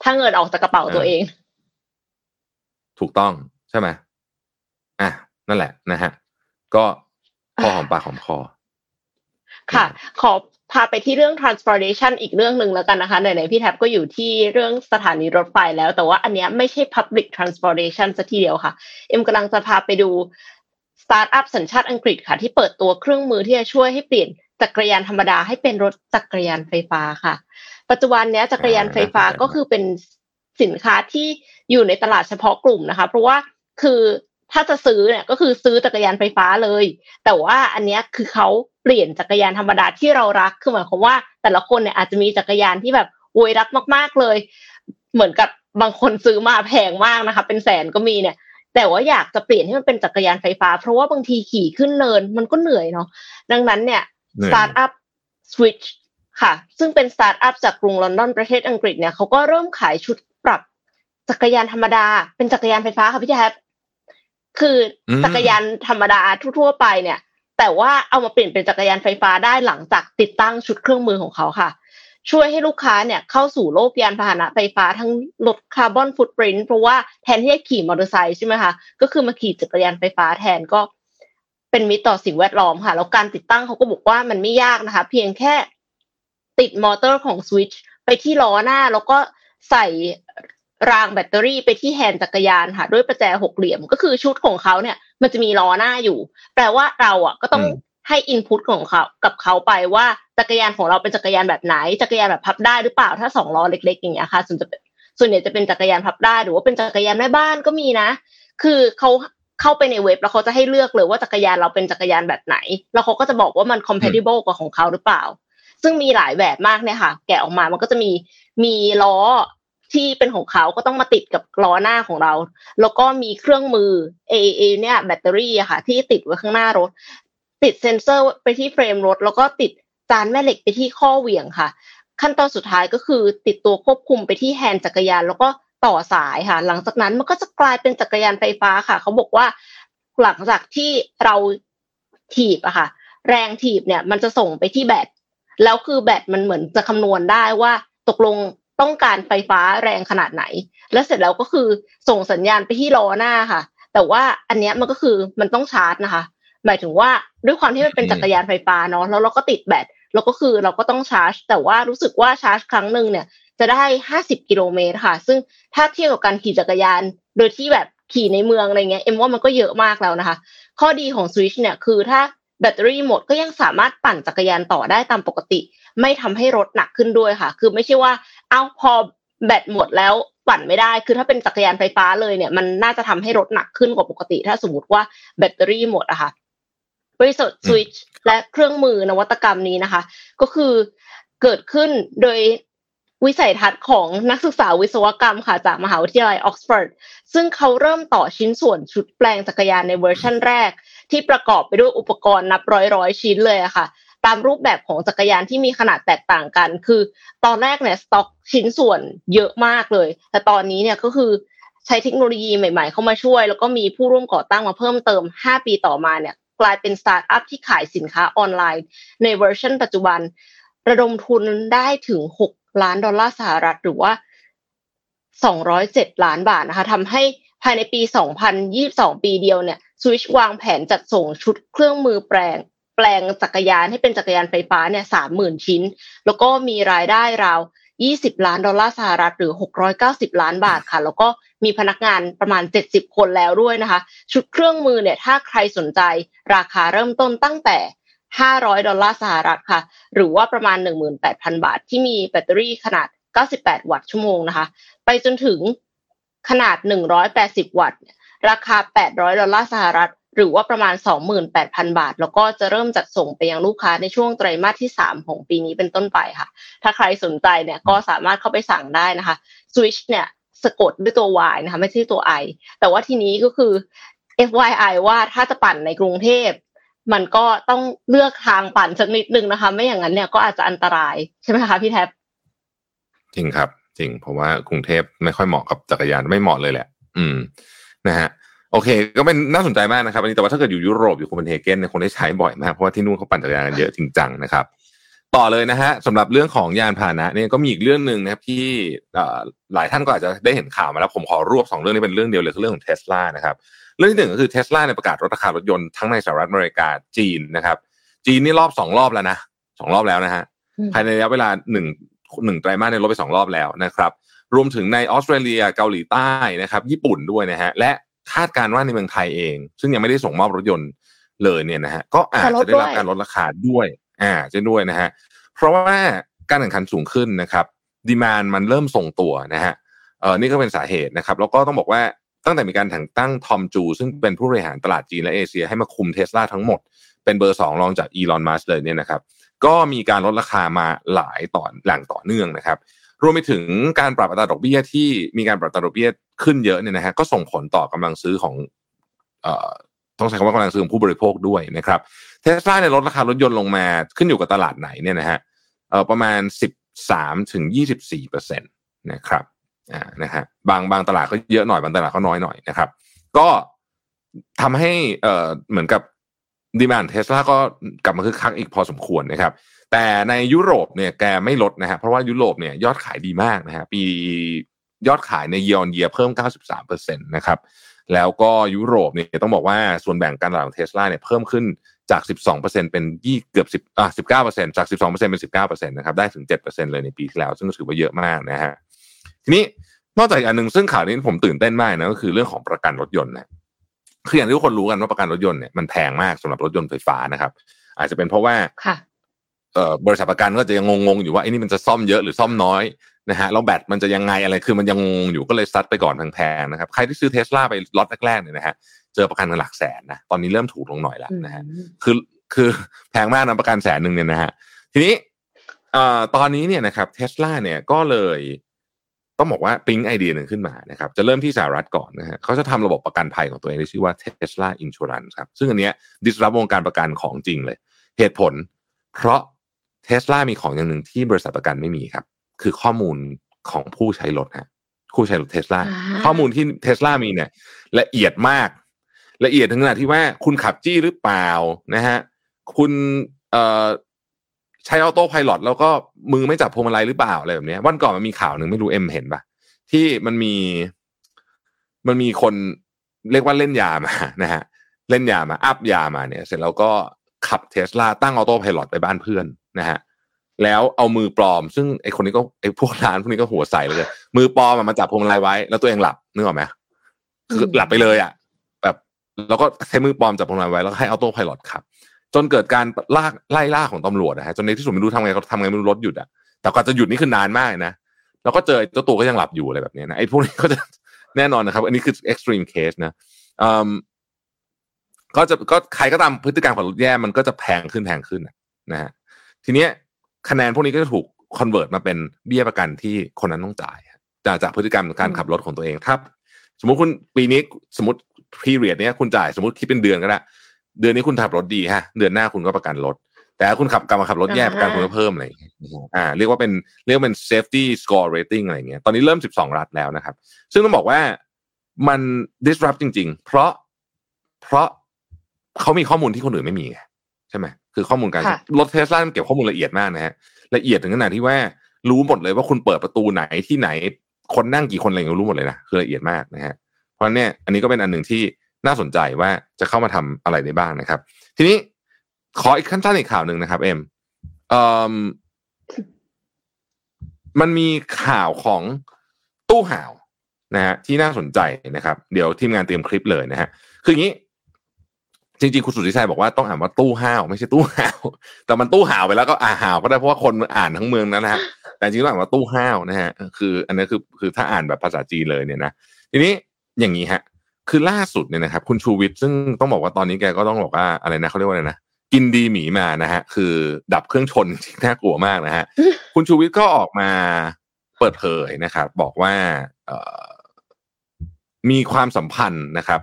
ถ้าเงินออกจากกระเป๋าตัวเองถูกต้องใช่ไหมอ่ะนั่นแหละนะฮะก็พอหอมปากหอมคอค่ะขอพาไปที่เรื่อง transportation อีกเรื่องนึงแล้วกันนะคะไหนๆพี่แท็บก็อยู่ที่เรื่องสถานีรถไฟแล้วแต่ว่าอันเนี้ยไม่ใช่ public transportation ซะทีเดียวค่ะเอ็มกำลังจะพาไปดูสตาร์ทอัพสัญชาติอังกฤษค่ะที่เปิดตัวเครื่องมือที่จะช่วยให้เปลี่ยนจักรยานธรรมดาให้เป็นรถจักรยานไฟฟ้าค่ะปัจจุบันเนี้ยจักรยานไฟฟ้าก็คือเป็นสินค้าที่อยู่ในตลาดเฉพาะกลุ่มนะคะเพราะว่าคือถ้าจะซื้อเนี่ยก็คือซื้อจักรยานไฟฟ้าเลยแต่ว่าอันเนี้ยคือเขาเปลี่ยนจักรยานธรรมดาที่เรารักคือหมายความว่าแต่ละคนเนี่ยอาจจะมีจักรยานที่แบบโวยรักมากๆเลยเหมือนกับบางคนซื้อมาแพงมากนะคะเป็นแสนก็มีเนี่ยแต่ว่าอยากจะเปลี่ยนให้มันเป็นจักรยานไฟฟ้าเพราะว่าบางทีขี่ขึ้นเนินมันก็เหนื่อยเนาะดังนั้นเนี่ยสตาร์ทอัพ Switch ค่ะซึ่งเป็นสตาร์ทอัพจากกรุงลอนดอนประเทศอังกฤษเนี่ยเขาก็เริ่มขายชุดปรับจักรยานธรรมดาเป็นจักรยานไฟฟ้าค่ะพี่แจ๊บคือจักรยานธรรมดาทั่วๆไปเนี่ยแต่ว่าเอามาเปลี่ยนเป็นจักรยานไฟฟ้าได้หลังจากติดตั้งชุดเครื่องมือของเขาค่ะช่วยให้ลูกค้าเนี่ยเข้าสู่โลกยานพาหนะไฟฟ้าทั้งลดคาร์บอนฟุตปรินท์เพราะว่าแทนที่จะขี่มอเตอร์ไซค์ใช่ไหมคะก็คือมาขี่จักรยานไฟฟ้าแทนก็เป็นมิตรต่อสิ่งแวดล้อมค่ะแล้วการติดตั้งเขาก็บอกว่ามันไม่ยากนะคะเพียงแค่ติดมอเตอร์ของ Switch ไปที่ล้อหน้าแล้วก็ใส่รางแบตเตอรี่ไปที่แฮนด์จักรยานค่ะด้วยประแจหกเหลี่ยมก็คือชุดของเขาเนี่ยมันจะมีล้อหน้าอยู่แปลว่าเราอ่ะก็ต้องให้อินพุตของเขากับเขาไปว่าจักรยานของเราเป็นจักรยานแบบไหนจักรยานแบบพับได้หรือเปล่าถ้าสองล้อเล็กๆอย่างเงี้ยค่ะส่วนจะส่วนใหญ่จะเป็นจักรยานพับได้หรือว่าเป็นจักรยานแม่บ้านก็มีนะคือเขาเข้าไปในเว็บแล้วเขาจะให้เลือกเลยว่าจักรยานเราเป็นจักรยานแบบไหนแล้วเขาก็จะบอกว่ามัน compatible กับของเขาหรือเปล่าซึ่งมีหลายแบบมากเนี่ยค่ะแกะออกมามันก็จะมีมีล้อที่เป็นของเขาก็ต้องมาติดกับล้อหน้าของเราแล้วก็มีเครื่องมือ เอ เอ เอ เนี่ยแบตเตอรี่อะค่ะที่ติดไว้ข้างหน้ารถติดเซ็นเซอร์ไปที่เฟรมรถแล้วก็ติดจานแม่เหล็กไปที่ข้อเหวี่ยงค่ะขั้นตอนสุดท้ายก็คือติดตัวควบคุมไปที่แฮนด์จักรยานแล้วก็ต่อสายค่ะหลังจากนั้นมันก็จะกลายเป็นจักรยานไฟฟ้าค่ะเขาบอกว่าหลังจากที่เราถีบอะค่ะแรงถีบเนี่ยมันจะส่งไปที่แบตแล้วคือแบตมันเหมือนจะคำนวณได้ว่าตกลงต้องการไฟฟ้าแรงขนาดไหนและเสร็จแล้วก็คือส่งสัญญาณไปที่ล้อหน้าค่ะแต่ว่าอันเนี้ยมันก็คือมันต้องชาร์จนะคะหมายถึงว่าด้วยความที่มันเป็นจักรยานไฟฟ้าเนาะแล้วเราก็ติดแบตแล้วก็คือเราก็ต้องชาร์จแต่ว่ารู้สึกว่าชาร์จครั้งนึงเนี่ยจะได้ห้าสิบกิโลเมตรค่ะซึ่งถ้าเทียบกับการขี่จักรยานโดยที่แบบขี่ในเมืองอะไรเงี้ยเอ็มว่ามันก็เยอะมากแล้วนะคะข้อดีของ Switch เนี่ยคือถ้าแบตเตอรี่หมดก็ยังสามารถปั่นจักรยานต่อได้ตามปกติไม่ทำให้รถหนักขึ้นด้วยค่ะคือไม่ใช่ว่าเอ้าพอแบตหมดแล้วปั่นไม่ได้คือถ้าเป็นจักรยานไฟฟ้าเลยเนี่ยมันน่าจะทำให้รถหนักขึ้นกว่าปกติถ้าสมมติว่าแบตเตอรี่หมดอะค่ะบริษัท Switch และเครื่องมือนวัตกรรมนี้นะคะก็คือเกิดขึ้นโดย วิสัยทัศน์ของนักศึกษาวิศวกรรมค่ะจากมหาวิทยาลัยออกซฟอร์ดซึ่งเขาเริ่มต่อชิ้นส่วนชุดแปลงจักรยานในเวอร์ชั่นแรกที่ประกอบไปด้วยอุปกรณ์นับร้อยๆชิ้นเลยอะค่ะตามรูปแบบของจักรยานที่มีขนาดแตกต่างกันคือตอนแรกเนี่ยสต็อกชิ้นส่วนเยอะมากเลยแต่ตอนนี้เนี่ยก็คือใช้เทคโนโลยีใหม่ๆเข้ามาช่วยแล้วก็มีผู้ร่วมก่อตั้งมาเพิ่มเติมห้าปีต่อมาเนี่ยกลายเป็นสตาร์ทอัพที่ขายสินค้าออนไลน์ในเวอร์ชั่นปัจจุบันระดมทุนได้ถึงหกล้านดอลลาร์สหรัฐหรือว่าสองร้อยเจ็ดล้านบาทนะคะทำให้ภายในปีสองพันยี่สิบสองปีเดียวเนี่ย Switch วางแผนจัดส่งชุดเครื่องมือแปลงแปลงจักรยานให้เป็นจักรยานไฟฟ้าเนี่ย สามหมื่น ชิ้นแล้วก็มีรายได้ราวยี่สิบล้านดอลลาร์สหรัฐหรือหกร้อยเก้าสิบล้านบาทค่ะแล้วก็มีพนักงานประมาณเจ็ดสิบคนแล้วด้วยนะคะชุดเครื่องมือเนี่ยถ้าใครสนใจราคาเริ่มต้นตั้งแต่ห้าร้อยดอลลาร์สหรัฐค่ะหรือว่าประมาณ หนึ่งหมื่นแปดพัน บาทที่มีแบตเตอรี่ขนาดเก้าสิบแปดวัตต์ชั่วโมงนะคะไปจนถึงขนาดหนึ่งร้อยแปดสิบวัตต์ราคาแปดร้อยดอลลาร์สหรัฐหรือว่าประมาณ สองหมื่นแปดพัน บาทแล้วก็จะเริ่มจัดส่งไปยังลูกค้าในช่วงไตรมาสที่สามของปีนี้เป็นต้นไปค่ะถ้าใครสนใจเนี่ยก็สามารถเข้าไปสั่งได้นะคะ Switch เนี่ยสะกดด้วยตัว Y นะคะไม่ใช่ตัว I แต่ว่าทีนี้ก็คือ เอฟ วาย ไอ ว่าถ้าจะปั่นในกรุงเทพมันก็ต้องเลือกทางปั่นสักนิดนึงนะคะไม่อย่างนั้นเนี่ยก็อาจจะอันตรายใช่ไหมคะพี่แท็บจริงครับจริงเพราะว่ากรุงเทพไม่ค่อยเหมาะกับจักรยานไม่เหมาะเลยแหละอืมนะฮะโอเคก็เป็นน่าสนใจมากนะครับอันนี้แต่ว่าถ้าเกิดอยู่ยุโรปอยู่โคเปนเฮเกนเนี่ยคงได้ใช้บ่อยมากเพราะว่าที่นู่นเขาปั่นจักรยานกันเยอะจริงจังนะครับต่อเลยนะฮะสำหรับเรื่องของยานพาหนะเนี่ยก็มีอีกเรื่องนึงนะครับที่หลายท่านก็อาจจะได้เห็นข่าวมาแล้วผมขอรวบสองเรื่องนี้เป็นเรื่องเดียวเลยคือเรื่องของ Tesla นะครับเรื่องที่หนึ่งก็คือ Tesla เนี่ยประกาศลดราคารถยนต์ทั้งในสหรัฐอเมริกาจีนนะครับจีนนี่รอบสองรอบแล้วนะสองรอบแล้วนะฮะภายในระยะเวลา1 1ไตรมาสเนี่ยลดไปสองรอบแล้วนะครับรวมถึงในออสเตรเลียเกาหลีใต้นะครับญี่ปุ่นด้วยนะฮะและคาดการณ์ว่าในเมืองไทยเองซึ่งยังไม่ได้ส่งมอบรถยนต์เลยเนี่ยนะฮะก็อาจจะได้รับการลดราคาด้วยอ่าจะด้วยนะฮะเพราะว่าการแข่งขันสูงขึ้นนะครับดีมานด์มันเริ่มส่งตัวนะฮะเอ่อนี่ก็เป็นสาเหตุนะครับแล้วก็ต้องบอกว่าตั้งแต่มีการแต่งตั้งทอมจูซึ่งเป็นผู้บริหารตลาดจีนและเอเชียให้มาคุม Tesla ทั้งหมดเป็นเบอร์สองรองจากอีลอนมัสก์เลยเนี่ยนะครับก็มีการลดราคามาหลายต่อหลังต่อเนื่องนะครับรวมไปถึงการปรับอัตราดอกเบี้ยที่มีการปรับอัตราดอกเบี้ยขึ้นเยอะเนี่ยนะฮะก็ส่งผลต่อกำลังซื้อของเอ่อต้องใช้คำว่ากำลังซื้อของผู้บริโภคด้วยนะครับ Tesla เนี่ยลดราคารถยนต์ลงมาขึ้นอยู่กับตลาดไหนเนี่ยนะฮะเอ่อประมาณ สิบสามถึงยี่สิบสี่เปอร์เซ็นต์ นะครับอ่านะฮะบางบางตลาดก็เยอะหน่อยบางตลาดก็น้อยหน่อยนะครับก็ทำให้เอ่อเหมือนกับดีมานด์ Tesla ก็กลับมาคึกคักอีกพอสมควรนะครับแต่ในยุโรปเนี่ยแกไม่ลดนะฮะเพราะว่ายุโรปเนี่ยยอดขายดีมากนะฮะปียอดขายใน year on year เพิ่ม เก้าสิบสามเปอร์เซ็นต์ นะครับแล้วก็ยุโรปเนี่ยต้องบอกว่าส่วนแบ่งการตลาดของ Tesla เนี่ยเพิ่มขึ้นจาก สิบสองเปอร์เซ็นต์ เป็นเกือบสิบอ่ะ สิบเก้าเปอร์เซ็นต์ จาก สิบสองเปอร์เซ็นต์ เป็น สิบเก้าเปอร์เซ็นต์ นะครับได้ถึง เจ็ดเปอร์เซ็นต์ เลยในปีที่แล้วซึ่งถือว่าเยอะมากนะฮะทีนี้นอกจากอันนึงซึ่งข่าวนี้ผมตื่นเต้นมากนะก็คือเรื่องของประกันรถยนต์นะคืออย่างที่ทุกคนรู้กันว่าประกันรถยนต์เนี่ยมันแพงมากสำหรับรถยนต์ไฟฟ้านะครับอาจจะเป็นเพราะว่าบริษัทประกันก็จะยังงงๆอยู่ว่าไอ้นี่มันจะซ่อมเยอะหรือซ่อมน้อยนะฮะแล้วแบตมันจะยังไงอะไรคือมันยังงงอยู่ก็เลยซัดไปก่อนแพงๆนะครับใครที่ซื้อ Tesla ไปล็อตแรกๆเนี่ยนะฮะเจอประกันหลักแสนนะตอนนี้เริ่มถูกลงหน่อยแล้วนะฮะคือคือแพงมากนะประกันแสนนึงเนี่ยนะฮะทีนี้เอ่อตอนนี้เนี่ยนะครับ Tesla เนี่ยก็เลยต้องบอกว่าปิ๊งไอเดียหนึ่งขึ้นมานะครับจะเริ่มที่สหรัฐก่อนนะฮะเขาจะทำระบบประกันภัยของตัวเองที่ชื่อว่า Tesla Insurance ครับซึ่งอันเนี้ย disrupt วงการประกันของจริงเลยเหตุผลเพราะ Tesla มีของอย่างนึงที่บริษัทประกันไม่มีครับคือข้อมูลของผู้ใช้รถฮะผู้ใช้รถ Tesla ข้อมูลที่ Tesla มีเนี่ยละเอียดมากละเอียดถึงขนาดที่ว่าคุณขับจี้หรือเปล่านะฮะคุณเอ่อใช้ออโต้ไพลอตแล้วก็มือไม่จับพวงมาลัยหรือเปล่าอะไรแบบนี้วันก่อนมันมีข่าวหนึ่งไม่รู้เอ็มเห็นป่ะที่มันมีมันมีคนเรียกว่าเล่นยามานะฮะเล่นยามาอัพยามาเนี่ยเสร็จแล้วก็ขับ Tesla ตั้งออโต้ไพลอตไปบ้านเพื่อนนะฮะแล้วเอามือปลอมซึ่งไอ้คนนี้ก็ไอ้พวกร้านพวกนี้ก็หัวใสเลยมือปลอมมาจับพวงมาลัยไว้แล้วตัวเองหลับนึกออกไหมคือหลับไปเลยอ่ะแบบแล้วก็ใช้มือปลอมจับพวงมาลัยไว้แล้วให้ออโต้ไพลอตขับจนเกิดการลากไล่ล่าของตำรวจนะฮะจนในที่สุดไม่รู้ทำไงเขาทำไงไม่รู้รถหยุดอ่ะแต่กว่าจะหยุดนี่คือนานมากนะแล้วก็เจอตัวตัวก็ยังหลับอยู่อะไรแบบนี้นะไอ้พวกนี้ก็จะแน่นอนนะครับอันนี้คือ extreme case นะอืมก็จะก็ใครก็ตามพฤติกรรมของรถแย่มันก็จะแพงขึ้นแพงขึ้นนะฮะทีเนี้ยคะแนนพวกนี้ก็จะถูก คอนเวิร์ตมาเป็นเบี้ยประกันที่คนนั้นต้องจ่ายจากจากพฤติกรรมการขับรถของตัวเองครับสมมุติคุณปีนี้สมมุติ period เนี้ยคุณจ่ายสมมุติคิดเป็นเดือนก็ได้เดือนนี้คุณขับรถดีฮะเดือนหน้าคุณก็ประกันรถแต่ถ้าคุณขับกลับมาขับรถแย่ประกันคุณก็เพิ่มอะไรอ่าเรียกว่าเป็นเรียกเป็น safety score rating อะไรเงี้ยตอนนี้เริ่มสิบสองรัฐแล้วนะครับซึ่งต้องบอกว่ามัน disrupt จริงๆเพราะเพราะเขามีข้อมูลที่คนอื่นไม่มีใช่ไหมคือข้อมูลการรถ Tesla มันเก็บข้อมูลละเอียดมากนะฮะละเอียดถึงขนาดที่ว่ารู้หมดเลยว่าคุณเปิดประตูไหนที่ไหนคนนั่งกี่คนอะไรเงี้ยรู้หมดเลยนะคือละเอียดมากนะฮะเพราะเนี่ยอันนี้ก็เป็นอันนึงที่น่าสนใจว่าจะเข้ามาทำอะไรได้บ้างนะครับทีนี้ขออีกขั้นตอนอีกข่าวหนึ่งนะครับเอ็มเอ่อมันมีข่าวของตู้ห่าวนะฮะที่น่าสนใจนะครับเดี๋ยวทีมงานเตรียมคลิปเลยนะฮะคืออย่างนี้จริงๆคุณสุทธิชัยบอกว่าต้องอ่านว่าตู้ห่าวไม่ใช่ตู้ห่าวแต่มันตู้ห่าวไปแล้วก็อ่าห่าวก็ได้เพราะว่าคนอ่านทั้งเมืองนั้นนะฮะแต่จริงๆต้องอ่านว่าตู้ห่าวนะฮะคืออันนี้คือคือถ้าอ่านแบบภาษาจีนเลยเนี่ยนะทีนี้อย่างนี้ฮะคือล่าสุดเนี่ยนะครับคุณชูวิทย์ซึ่งต้องบอกว่าตอนนี้แกก็ต้องบอกว่าอะไรนะเขาเรียกว่าอะไรนะกินดีหมีมานะฮะคือดับเครื่องชนที่น่ากลัวมากนะฮะคุณชูวิทย์ก็ออกมาเปิดเผยนะครับบอกว่ามีความสัมพันธ์นะครับ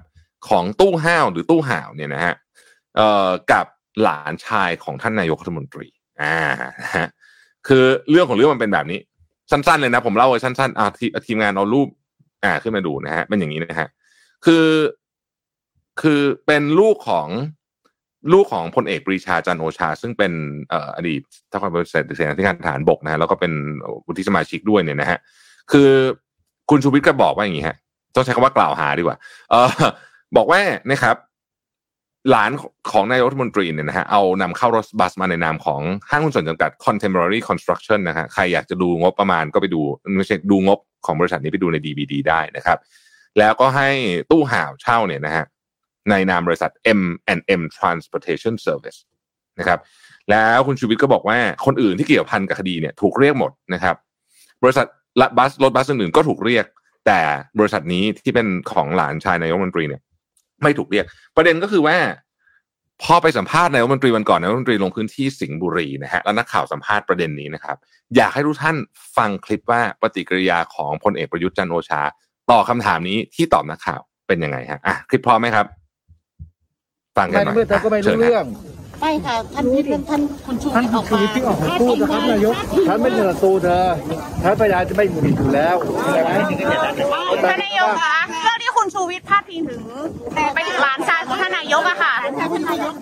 ของตู้ห่าวหรือตู้ห่าวเนี่ยนะฮะกับหลานชายของท่านนายกรัฐมนตรีอ่านะฮะคือเรื่องของเรื่องมันเป็นแบบนี้สั้นๆเลยนะผมเล่าไว้สั้นๆอ่าทีมงานเอารูปอ่าขึ้นมาดูนะฮะเป็นอย่างนี้นะฮะคือคือเป็นลูกของลูกของพลเอกปรีชาจันทร์โอชาซึ่งเป็นเอ่ออดีตท่านผู้เป็นเสนาธิการทหารบกนะฮะแล้วก็เป็นวุฒิสมาชิกด้วยเนี่ยนะฮะคือคุณชูวิทย์ก็บอกว่าอย่างงี้ฮะต้องใช้คำว่ากล่าวหาดีกว่าเอ่อบอกว่านะครับหลานของนายกรัฐมนตรีเนี่ยนะฮะเอานำเข้ารถบัสมาในนามของห้างหุ้นส่วนจำกัด Contemporary Construction นะฮะใครอยากจะดูงบประมาณก็ไปดูไม่ใช่ดูงบของบริษัทนี้ไปดูใน ดี วี ดี ได้นะครับแล้วก็ให้ตู้ห่าวเช่าเนี่ยนะฮะในนามบริษัท เอ็ม แอนด์ เอ็ม Transportation Service นะครับแล้วคุณชูวิทย์ก็บอกว่าคนอื่นที่เกี่ยวพันกับคดีเนี่ยถูกเรียกหมดนะครับบริษัทรถบัสรถบัสอื่นๆก็ถูกเรียกแต่บริษัทนี้ที่เป็นของหลานชายนายกรัฐมนตรีเนี่ยไม่ถูกเรียกประเด็นก็คือว่าพอไปสัมภาษณ์นายกรัฐมนตรีวันก่อนนายกรัฐมนตรีลงพื้นที่สิงห์บุรีนะฮะแล้วนักข่าวสัมภาษณ์ประเด็นนี้นะครับอยากให้ทุกท่านฟังคลิปว่าปฏิกิริยาของพลเอกประยุทธ์จันทร์โอชาต่อคำถามนี้ที่ตอบนักข่าวเป็นยังไงฮะอ่ะคลิปพร้อมไหมครับฟังกันหน่อยเชิญครับไม่ค่ะท่านท่านคุณชูวิทย์ออกมาพูดนะครับนายกท่านไม่เป็นศัตรูเธอท่านพยายามจะไม่หงุดหงิดอยู่แล้วใช่ไหมท่านนายกคะเรื่องที่คุณชูวิทย์พาดพิงถึงแต่ไปถึงหลานชายของท่านนายกอะค่ะท่านนายก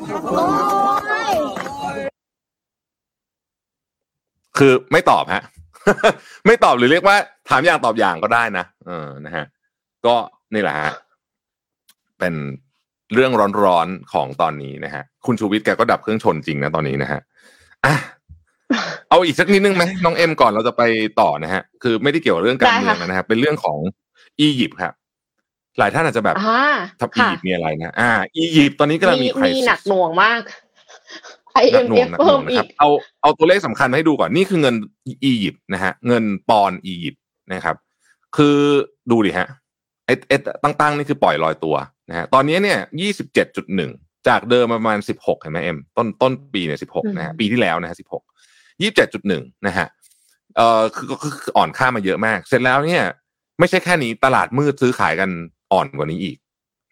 คือไม่ตอบฮะไม่ตอบหรือเรียกว่าถามอย่างตอบอย่างก็ได้นะเออนะฮะก็นี่แหละฮะเป็นเรื่องร้อนๆของตอนนี้นะฮะคุณชูวิทย์แกก็ดับเครื่องชนจริงนะตอนนี้นะฮะอ่ะเอาอีกสักนิดนึงไหมน้องเอ็มก่อนเราจะไปต่อนะฮะคือไม่ได้เกี่ยวกับเรื่องการเมืองนะครับเป็นเรื่องของอียิปต์ครับหลายท่านอาจจะแบบทับอียิปต์มีอะไรนะอ่าอียิปต์ตอนนี้กำลังมีใครหนักหน่วงมากไอ เอ็ม เอฟ เพิ่มอีกเอาเอาตัวเลขสำคัญให้ดูก่อนนี่คือเงินอียิปต์นะฮะเงินปอนด์อียิปต์นะครับคือดูดิฮะไอ้ไอ้ตั้งๆนี่คือปล่อยลอยตัวนะฮะตอนนี้เนี่ย ยี่สิบเจ็ดจุดหนึ่ง จากเดิมประมาณสิบหกเห็นไหมเอ็มต้นต้นปีเนี่ยสิบหกนะฮะปีที่แล้วนะฮะสิบหก ยี่สิบเจ็ดจุดหนึ่ง นะฮะเอ่อคือก็คืออ่อนค่ามาเยอะมากเสร็จแล้วเนี่ยไม่ใช่แค่นี้ตลาดมืดซื้อขายกันอ่อนกว่านี้อีก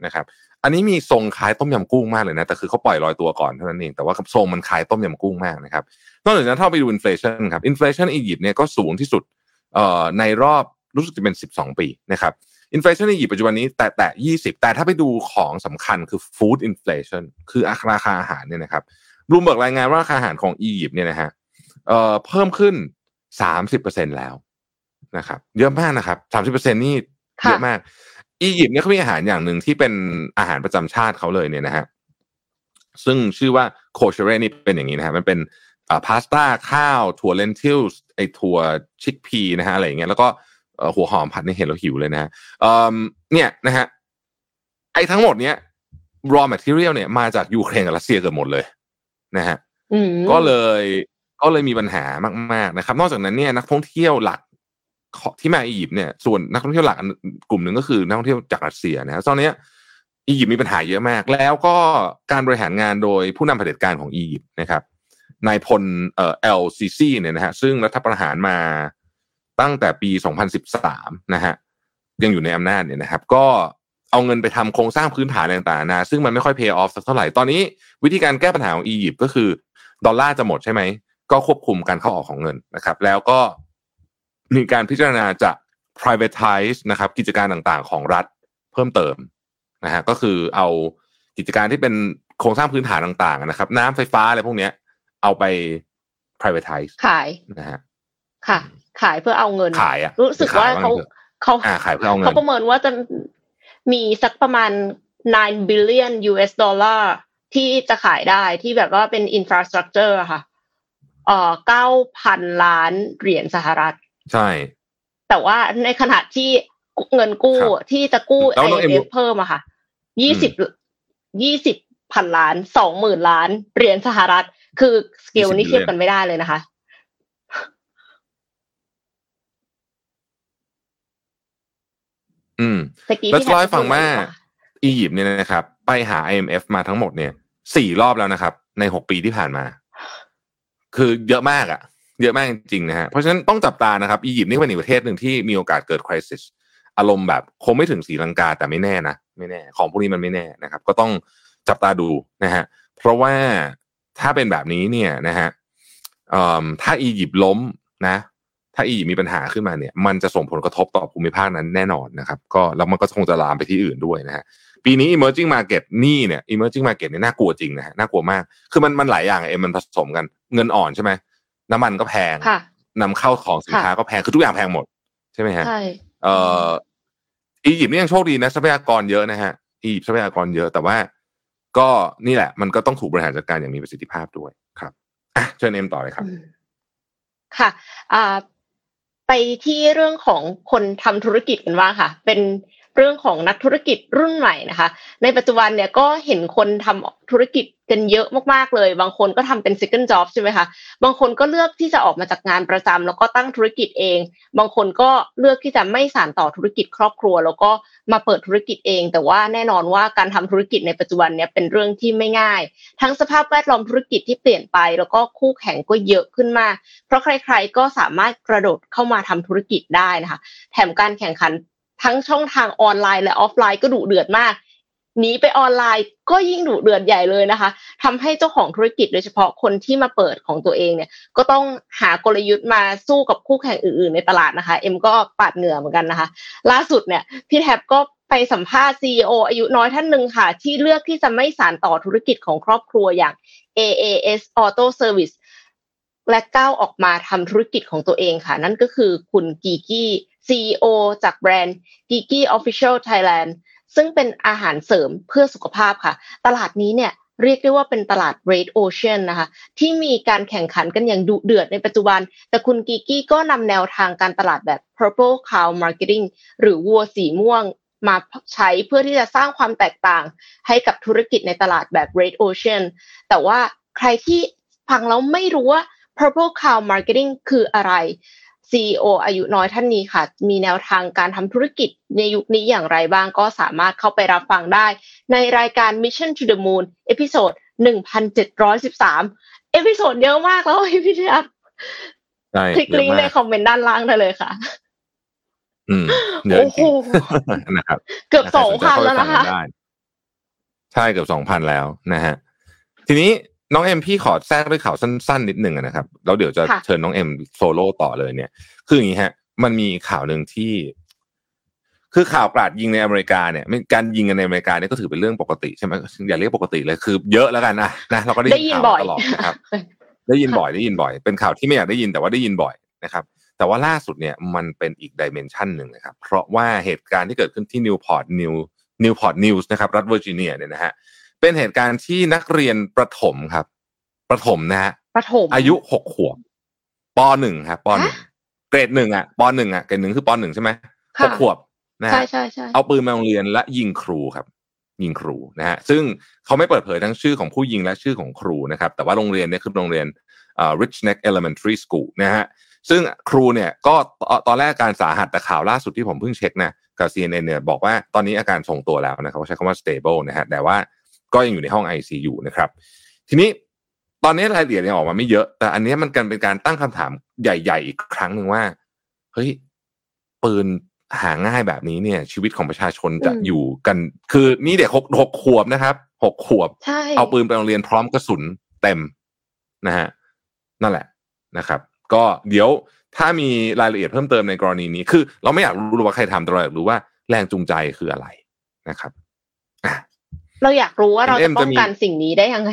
นะครับอันนี้มีทรงคล้ายต้มยำกุ้งมากเลยนะแต่คือเขาปล่อยลอยตัวก่อนเท่านั้นเองแต่ว่าทรงมันคล้ายต้มยำกุ้งมากนะครับนอกจากนั้นถ้าไปดูอินเฟลชันครับอินเฟลชันอียิปต์เนี่ยก็สูงที่สุดเอ่อในรอบรู้สึกจะเป็นสิบสองปีนะครับอินเฟลชันในอียิปต์ปัจจุบันนี้แต่แต่ยี่สิบแต่ถ้าไปดูของสำคัญคือฟู้ดอินเฟลชันคือราคาอาหารเนี่ยนะครับรูมเบิร์กรายงานว่าราคาอาหารของอียิปต์เนี่ยนะฮะเอ่อเพิ่มขึ้น สามสิบเปอร์เซ็นต์ แล้วนะครับเยอะมากนะครับ สามสิบเปอร์เซ็นต์ นี่เยอะมากอียิปต์เนี่ยเขามีอาหารอย่างหนึ่งที่เป็นอาหารประจำชาติเขาเลยเนี่ยนะฮะซึ่งชื่อว่าโคเชเร่นี่เป็นอย่างนี้นะฮะมันเป็นอ่าพาสต้าข้าวถั่วเลนทิลส์ไอถั่วชิกพีนะฮะอะไรอย่างเงี้ยแล้วก็หัวหอมผัดนี่เห็นแล้วหิวเลยนะฮะเนี่ยนะฮะไอทั้งหมดเนี้ย raw material เนี่ยมาจากยูเครนกับรัสเซียเกือบหมดเลยนะฮะก็เลยก็เลยมีปัญหามากๆนะครับนอกจากนั้นเนี่ยนักท่องเที่ยวหลักที่มาอียิปต์เนี่ยส่วนนักท่องเที่ยวหลักกลุ่มหนึ่งก็คือนักท่องเที่ยวจากรัสเซียนะครับตอนนี้อียิปต์มีปัญหาเยอะมากแล้วก็การบริหารงานโดยผู้นำเผด็จการของอียิปต์นะครับ นายพลเอ่อ แอล ซี ซี เนี่ยนะฮะซึ่งรัฐประหารมาตั้งแต่ปีสองพันสิบสามนะฮะยังอยู่ในอำนาจเนี่ยนะครับก็เอาเงินไปทำโครงสร้างพื้นฐานต่างๆนะซึ่งมันไม่ค่อย pay off สักเท่าไหร่ตอนนี้วิธีการแก้ปัญหาของอียิปต์ก็คือดอลลาร์จะหมดใช่ไหมก็ควบคุมการเข้าออกของเงินนะครับแล้วก็มีการพิจารณาจะ privatize นะครับกิจการต่างๆของรัฐเพิ่มเติมนะฮะก็คือเอากิจการที่เป็นโครงสร้างพื้นฐานต่างๆนะครับน้ำไฟฟ้าอะไรพวกนี้เอาไป privatize ขายนะฮะค่ะขายเพื่อเอาเงินขายอะรู้สึกว่าเขาเขาขายเพื่อเอาเงินเขาประเมินว่าจะมีสักประมาณ nine billion US dollar ที่จะขายได้ที่แบบว่าเป็น infrastructure อะค่ะเอ่อ เก้าพัน ล้านเหรียญสหรัฐใช่แต่ว่าในขณะที่เงินกู้ที่จะกู้ ไอ เอ็ม เอฟ เพิ่มอะค่ะยี่สิบ ยี่สิบพัน ล้าน สองหมื่น ล้านเหรียญสหรัฐคือสเกลนี้เทียบกันไม่ได้เลยนะคะอืมแล้วร้อยฝั่งมาอียิปต์เนี่ยนะครับไปหา ไอ เอ็ม เอฟ มาทั้งหมดเนี่ยสี่รอบแล้วนะครับในหกปีที่ผ่านมาคือเยอะมากอะเยอะมากจริงๆนะฮะเพราะฉะนั้นต้องจับตานะครับอียิปต์นี่เป็นอีกประเทศหนึ่งที่มีโอกาสเกิด crisis อารมณ์แบบคงไม่ถึงศรีลังกาแต่ไม่แน่นะไม่แน่ของพวกนี้มันไม่แน่นะครับก็ต้องจับตาดูนะฮะเพราะว่าถ้าเป็นแบบนี้เนี่ยนะฮะถ้าอียิปต์ล้มนะถ้าอียิปต์มีปัญหาขึ้นมาเนี่ยมันจะส่งผลกระทบต่อภูมิภาคนั้นแน่นอนนะครับก็แล้วมันก็คงจะลามไปที่อื่นด้วยนะฮะปีนี้ emerging market นี่เนี่ย emerging market เนี่ยน่ากลัวจริงนะฮะน่ากลัวมากคือมันมันหลายอย่างเองมันผสมกันเงินอ่อนใช่ไหมน้ำมันก็แพงนำเข้าของสินค้าก็แพงคือทุกอย่างแพงหมดใช่ไหมฮะใช่เอ่ออียิปต์นี่ยังโชคดีนะทรัพยากรเยอะนะฮะอียิปต์ทรัพยากรเยอะแต่ว่าก็นี่แหละมันก็ต้องถูกบริหารจัดการอย่างมีประสิทธิภาพด้วยครับอ่ะเชิญเอ็มต่อเลยครับค่ะอ่าไปที่เรื่องของคนทำธุรกิจกันบ้างค่ะเป็นเรื่องของนักธุรกิจรุ่นใหม่นะคะในปัจจุบันเนี่ยก็เห็นคนทำธุรกิจกันเยอะมากๆเลยบางคนก็ทำเป็น second job ใช่ไหมคะบางคนก็เลือกที่จะออกมาจากงานประจำแล้วก็ตั้งธุรกิจเองบางคนก็เลือกที่จะไม่สานต่อธุรกิจครอบครัวแล้วก็มาเปิดธุรกิจเองแต่ว่าแน่นอนว่าการทำธุรกิจในปัจจุบันเนี่ยเป็นเรื่องที่ไม่ง่ายทั้งสภาพแวดล้อมธุรกิจที่เปลี่ยนไปแล้วก็คู่แข่งก็เยอะขึ้นมากเพราะใครๆก็สามารถกระโดดเข้ามาทำธุรกิจได้นะคะแถมการแข่งขันทั้งช่องทางออนไลน์และออฟไลน์ก็ดุเดือดมากหนีไปออนไลน์ก็ยิ่งดุเดือดใหญ่เลยนะคะทำให้เจ้าของธุรกิจโดยเฉพาะคนที่มาเปิดของตัวเองเนี่ยก็ต้องหากลยุทธ์มาสู้กับคู่แข่งอื่นๆในตลาดนะคะเอ็มก็ปาดเหงื่อเหมือนกันนะคะล่าสุดเนี่ยพี่แท็บก็ไปสัมภาษณ์ ซี อี โอ อายุน้อยท่านหนึ่งค่ะที่เลือกที่จะไม่สานต่อธุรกิจของครอบครัวอย่าง เอ เอ เอส Auto Service และก้าวออกมาทำธุรกิจของตัวเองค่ะนั่นก็คือคุณ Giggyซี อี โอ จากแบรนด์ Giggy Official Thailand ซึ่งเป็นอาหารเสริมเพื่อสุขภาพค่ะตลาดนี้เนี่ยเรียกได้ว่าเป็นตลาด Red Ocean นะคะที่มีการแข่งขันกันอย่างดุเดือดในปัจจุบันแต่คุณ Giggy ก็นำแนวทางการตลาดแบบ Purple Cow Marketing หรือวัวสีม่วงมาใช้เพื่อที่จะสร้างความแตกต่างให้กับธุรกิจในตลาดแบบ Red Ocean แต่ว่าใครที่ฟังแล้วไม่รู้ว่า Purple Cow Marketing คืออะไรซี อี โอ อายุน้อยท่านนี้ค่ะมีแนวทางการทำธุรกิจในยุคนี้อย่างไรบ้างก็สามารถเข้าไปรับฟังได้ในรายการ Mission to the Moon เอพิโซด หนึ่งพันเจ็ดร้อยสิบสาม เอพิโซดเยอะมากแล้วพี่พี่อัพคลิกลิงก์ในคอมเมนต์ด้านล่างได้เลยค่ะอืมโอ้โหนะครับเกือบ สองพัน แล้วนะคะใช่เกือบ สองพัน แล้วนะฮะทีนี้น้องเอ็มพี่ขอแทรกด้วยข่าวสั้นๆนิดหนึ่งนะครับแล้วเดี๋ยวจะเชิญน้องเอ็มโซโล่ต่อเลยเนี่ยคืออย่างนี้ฮะมันมีข่าวหนึ่งที่คือข่าวกราดยิงในอเมริกาเนี่ยการยิงกันในอเมริกาเนี่ยก็ถือเป็นเรื่องปกติใช่ไหมอย่าเรียกปกติเลยคือเยอะแล้วกันนะนะเราก็ได้ยินข่าวตลอดนะครับได้ยินบ่อยได้ยินบ่อยเป็นข่าวที่ไม่อยากได้ยินแต่ว่าได้ยินบ่อยนะครับแต่ว่าล่าสุดเนี่ยมันเป็นอีกดิเมนชันหนึ่งนะครับเพราะว่าเหตุการณ์ที่เกิดขึ้นที่นิวพอร์ตนิวนิวพอร์ตนิวส์นะครับรัฐเวอร์จิเนียเนี่ยนะฮะเป็นเหตุการณ์ที่นักเรียนประถมครับประถมนะฮะประถมอายุหกขวบป .หนึ่ง ครับป .หนึ่ง เกรดหนึ่งอ่ะป .หนึ่ง อ่ะเกรดหนึ่งคือป .หนึ่ง ใช่มั้ยหกขวบนะฮะใช่ๆๆเอาปืนมาโรงเรียนและยิงครูครับยิงครูนะฮะซึ่งเขาไม่เปิดเผยทั้งชื่อของผู้ยิงและชื่อของครูนะครับแต่ว่าโรงเรียนเนี่ยคือโรงเรียนเอ่อ Richneck Elementary School นะฮะซึ่งครูเนี่ยก็ตอนแรกอาการสาหัสแต่ข่าวล่าสุดที่ผมเพิ่งเช็คนะกับ ซี เอ็น เอ็น เนี่ยบอกว่าตอนนี้อาการทรงตัวแล้วนะครับเขาใช้คำว่า stable นะฮะแต่ว่าก็ยังอยู่ในห้อง ไอ ซี ยู นะครับทีนี้ ตอนนี้รายละเอียดยังออกมาไม่เยอะแต่อันนี้มันกันเป็นการตั้งคำถามใหญ่ๆอีกครั้งหนึ่งว่าเฮ้ยปืนหาง่ายแบบนี้เนี่ยชีวิตของประชาชนจะอยู่กันคือนี่เด็กหกขวบนะครับหกขวบเอาปืนไปโรงเรียนพร้อมกระสุนเต็มนะฮะนั่นแหละนะครับก็เดี๋ยวถ้ามีรายละเอียดเพิ่มเติมในกรณีนี้คือเราไม่อยากรู้ว่าใครทำแต่เราอยากรู้ว่าแรงจูงใจคืออะไรนะครับเราอยากรู้ว่าเราจะป้องกันสิ่งนี้ได้ยังไง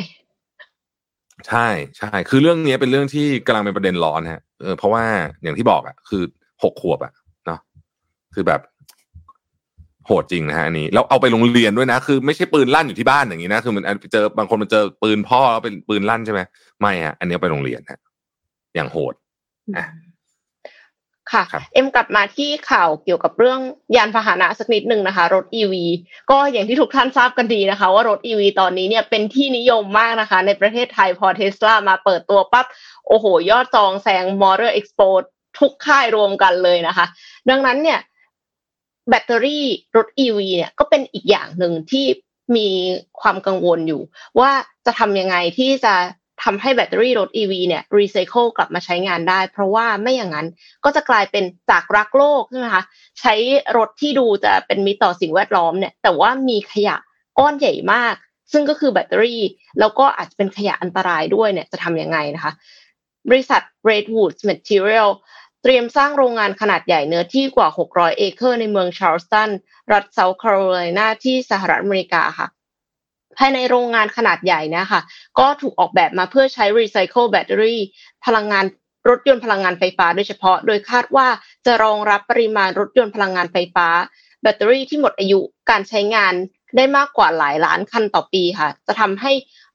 ใช่ใช่คือเรื่องนี้เป็นเรื่องที่กำลังเป็นประเด็นร้อนฮะเออเพราะว่าอย่างที่บอกอ่ะคือหกขวบอ่ะเนาะคือแบบโหดจริงนะฮะอันนี้แล้วเอาไปโรงเรียนด้วยนะคือไม่ใช่ปืนลั่นอยู่ที่บ้านอย่างนี้นะคือมันเจอบางคนมันเจอปืนพ่อแล้วเป็นปืนลั่นใช่ไหมไม่ฮะอันนี้ไปโรงเรียนฮะอย่างโหดอ่ะค่ะเอ็มกลับมาที่ข่าวเกี่ยวกับเรื่องยานพาหนะสักนิดนึงนะคะรถ อี วี ก็อย่างที่ทุกท่านทราบกันดีนะคะว่ารถ อี วี ตอนนี้เนี่ยเป็นที่นิยมมากนะคะในประเทศไทยพอ Tesla มาเปิดตัวปั๊บโอ้โหยอดจองแซง Motor Expo ทุกค่ายรวมกันเลยนะคะดังนั้นเนี่ยแบตเตอรี่รถ อี วี เนี่ยก็เป็นอีกอย่างนึงที่มีความกังวลอยู่ว่าจะทำยังไงที่จะทำให้แบตเตอรี่รถ อี วี เนี่ยรีไซเคิลกลับมาใช้งานได้เพราะว่าไม่อย่างนั้นก็จะกลายเป็นจากรักโลกใช่ไหมคะใช้รถที่ดูจะเป็นมิตรต่อสิ่งแวดล้อมเนี่ยแต่ว่ามีขยะก้อนใหญ่มากซึ่งก็คือแบตเตอรี่แล้วก็อาจจะเป็นขยะอันตรายด้วยเนี่ยจะทำยังไงนะคะบริษัท Redwood Materials เตรียมสร้างโรงงานขนาดใหญ่เนื้อที่กว่าหกร้อยเอเคอร์ในเมืองชาร์ลสตันรัฐ South Carolina ที่สหรัฐอเมริกาค่ะภายในโรงงานขนาดใหญ่นะคะก็ถูกออกแบบมาเพื่อใช้รีไซเคิลแบตเตอรี่พลังงานรถยนต์พลังงานไฟฟ้าโดยเฉพาะโดยคาดว่าจะรองรับปริมาณรถยนต์พลังงานไฟฟ้าแบตเตอรี่ที่หมดอายุการใช้งานได้มากกว่าหลายล้านคันต่อปีค่ะจะทำให้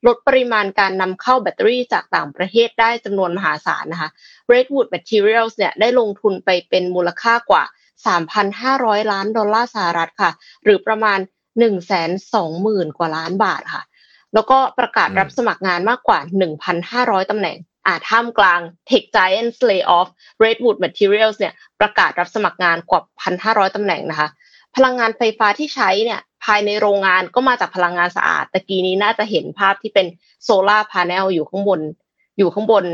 ลดปริมาณการนำเข้าแบตเตอรี่จากต่างประเทศได้จำนวนมหาศาลนะคะ Redwood Materials เนี่ยได้ลงทุนไปเป็นมูลค่ากว่า สามพันห้าร้อย ล้านดอลลาร์สหรัฐค่ะหรือประมาณหนึ่งแสนสองหมื่น กว่าล้านบาทค่ะแล้วก็ประกาศรับสมัครงานมากกว่า หนึ่งพันห้าร้อย ตำแหน่งอาท่ามกลาง Tech Giants Layoff Redwood Materials เนี่ยประกาศรับสมัครงานกว่า หนึ่งพันห้าร้อย ตำแหน่งนะคะพลังงานไฟฟ้าที่ใช้เนี่ยภายในโรงงานก็มาจากพลังงานสะอาดตะกี้นี้น่าจะเห็นภาพที่เป็นโซล่าร์พาเนลอยู่ข้างบนอยู่ข้างบน